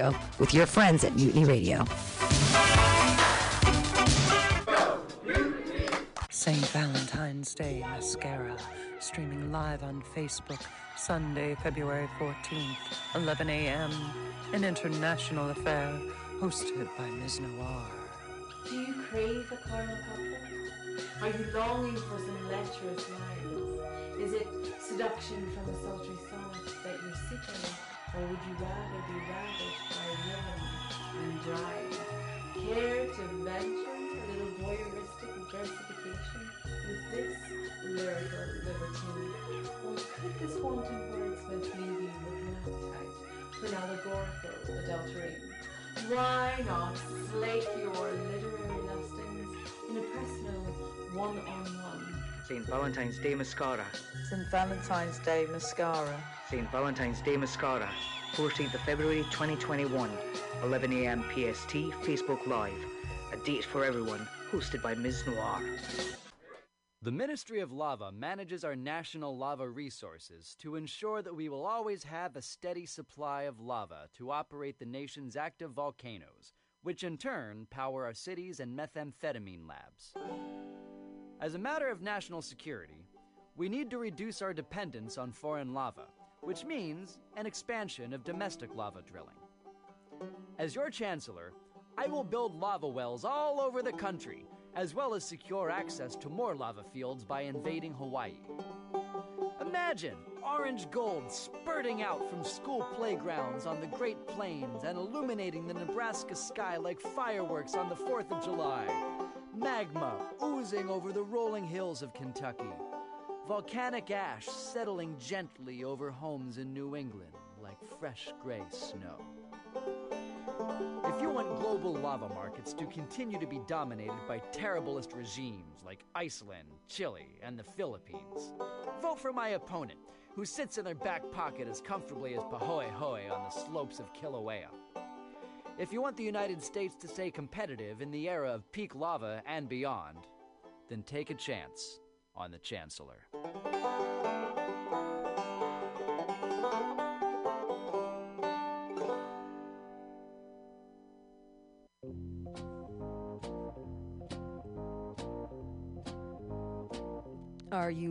Disco with your friends at Mutiny Radio. St. Valentine's Day Mascara, streaming live on Facebook, Sunday, February 14th, 11 a.m., an international affair hosted by Ms. Noir. Do you crave a carnal couple? Are you longing for some lecherous lines? Is it seduction from a sultry song that you're seeking? Or would you rather be ravished by rhythm and drive? Care to venture a little voyeuristic versification with this lyrical libertine? Or could this wanton wordsmith leave you with an appetite for an allegorical adultery? Why not slake your literary lustings in a personal one-on-one? St. Valentine's Day Mascara. St. Valentine's Day Mascara. St. Valentine's Day Mascara. 14th of February 2021, 11 a.m. PST, Facebook Live. A date for everyone, hosted by Ms. Noir. The Ministry of Lava manages our national lava resources to ensure that we will always have a steady supply of lava to operate the nation's active volcanoes, which in turn power our cities and methamphetamine labs. As a matter of national security, we need to reduce our dependence on foreign lava, which means an expansion of domestic lava drilling. As your chancellor, I will build lava wells all over the country, as well as secure access to more lava fields by invading Hawaii. Imagine orange gold spurting out from school playgrounds on the Great Plains and illuminating the Nebraska sky like fireworks on the 4th of July. Magma oozing over the rolling hills of Kentucky. Volcanic ash settling gently over homes in New England like fresh gray snow. If you want global lava markets to continue to be dominated by terriblest regimes like Iceland, Chile, and the Philippines, vote for my opponent, who sits in their back pocket as comfortably as Pahoehoe on the slopes of Kilauea. If you want the United States to stay competitive in the era of peak lava and beyond, then take a chance on the Chancellor. Are you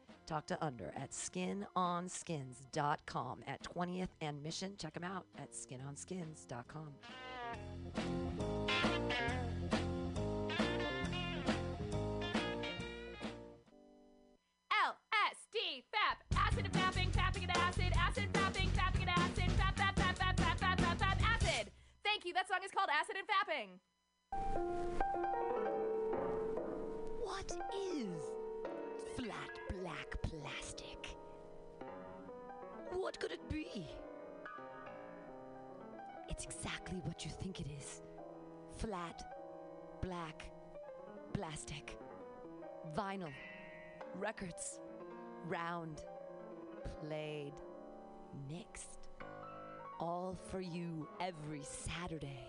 Talk to Under at skinonskins.com at 20th and Mission. Check them out at skinonskins.com. LSD, FAP, acid and fapping, fapping and acid, fapping and acid, fap, fap, fap, fap, fap, fap, fap, fap, acid. Thank you. That song is called Acid and Fapping. What is flat black plastic? What could it be? It's exactly what you think it is. Flat black plastic. Vinyl. Records. Round. Played. Mixed. All for you every Saturday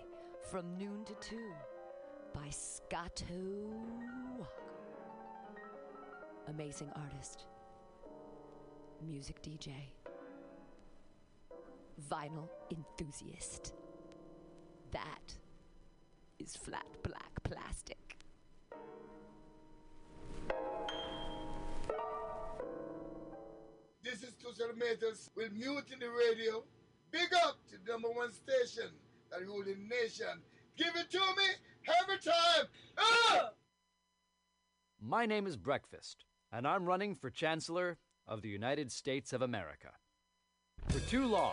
from noon to 2 by Scotto Walk. Amazing artist, music DJ, vinyl enthusiast. That is flat black plastic. This is Tutsar Metals with Mutiny Radio. Big up to the number one station that ruled the nation. Give it to me every time. Ah! My name is Breakfast, and I'm running for Chancellor of the United States of America. For too long,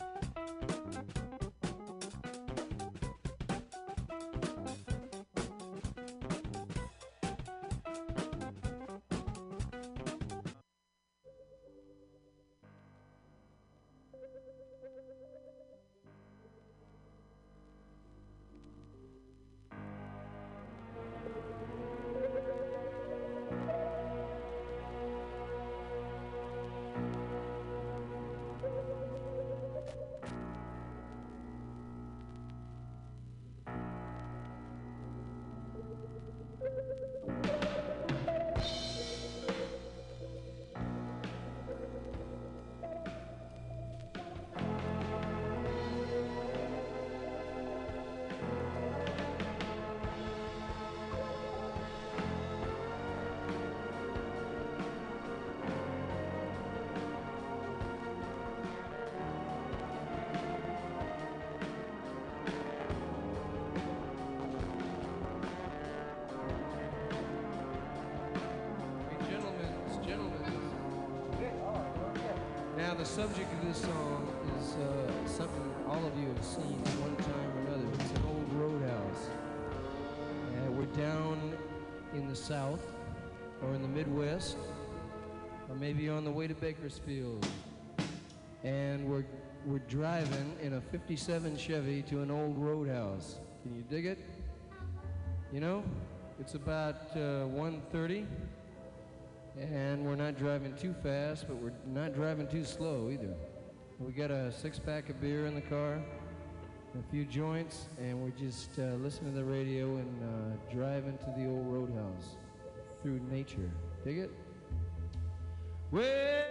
The subject of this song is something all of you have seen at one time or another. It's an old roadhouse. We're down in the South or in the Midwest or maybe on the way to Bakersfield. And we're driving in a 57 Chevy to an old roadhouse. Can you dig it? You know, it's about 1:30. And we're not driving too fast, but we're not driving too slow either. We got a six-pack of beer in the car, a few joints, and we're just listening to the radio and driving to the old roadhouse through nature. Dig it? Well,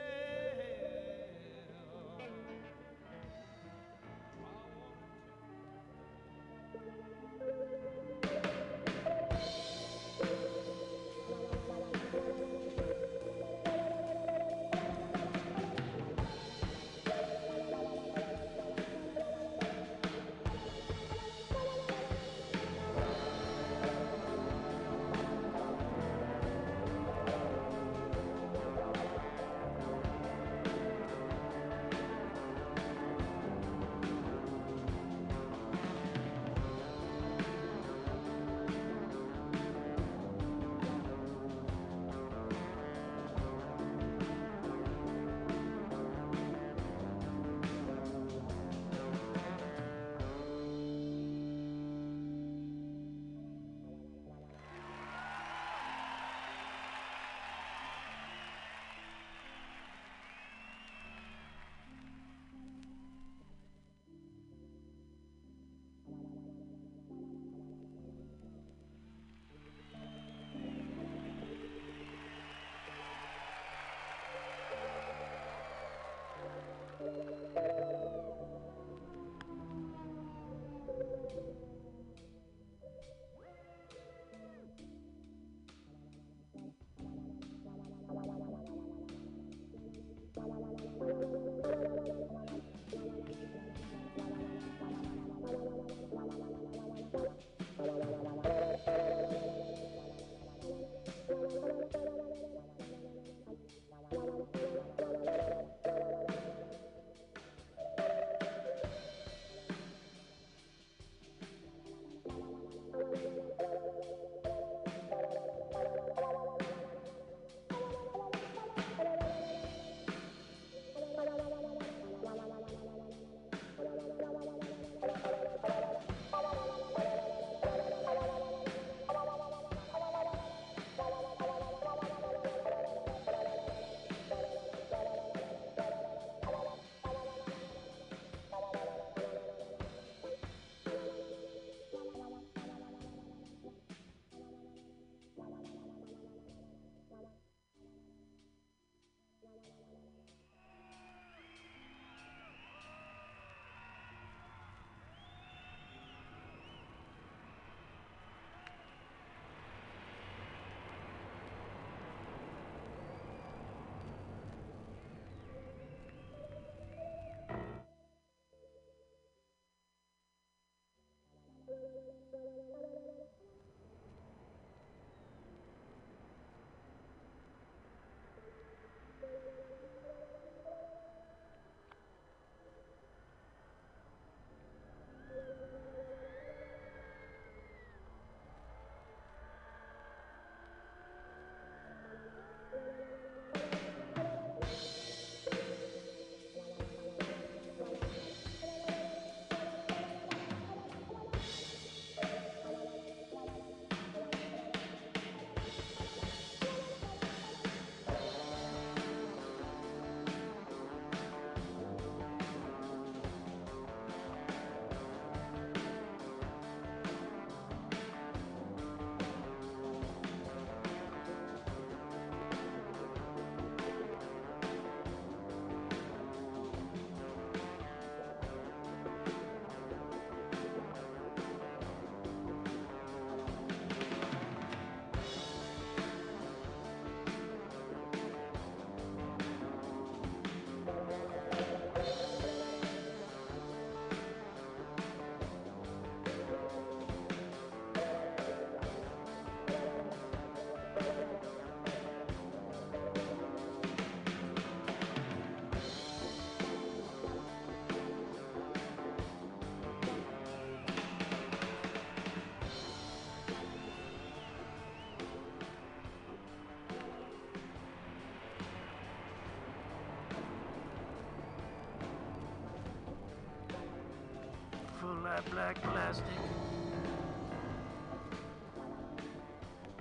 Black plastic.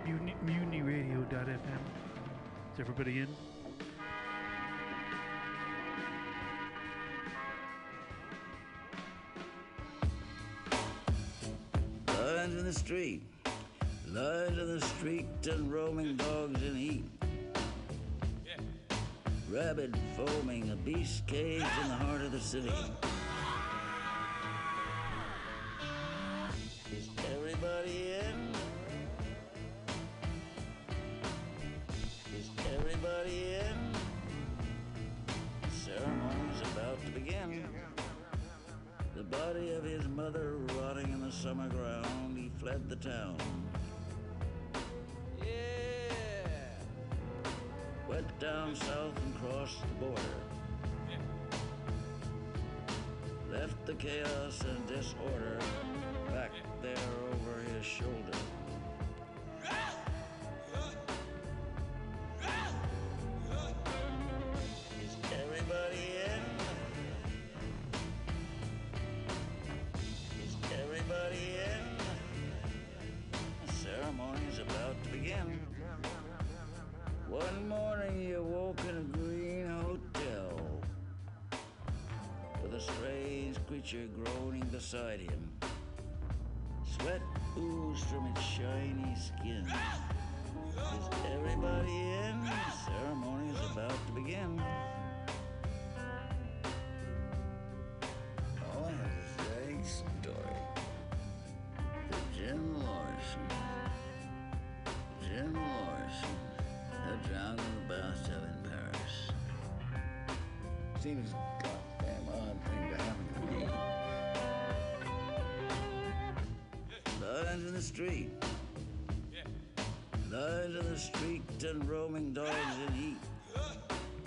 MutinyRadio.fm. Is everybody in? Lions in the street. Lions in the street and roaming dogs in heat. Yeah. Rabid foaming, a beast cage in the heart of the city. The town. Yeah. Went down south and crossed the border. Yeah. Left the chaos and disorder back there over his shoulder. Groaning beside him. Sweat oozed from its shiny skin. Is everybody in? The ceremony is about to begin. All I have to say, story. Jim Larson. They're drowned in the bathtub in Paris. Seems a goddamn odd thing to happen. Lions in the street. Yeah. Lions in the street and roaming dogs in heat.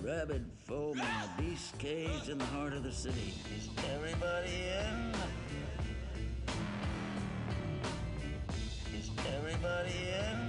Rabid foaming, a beast caged in the heart of the city. Is everybody in? Is everybody in?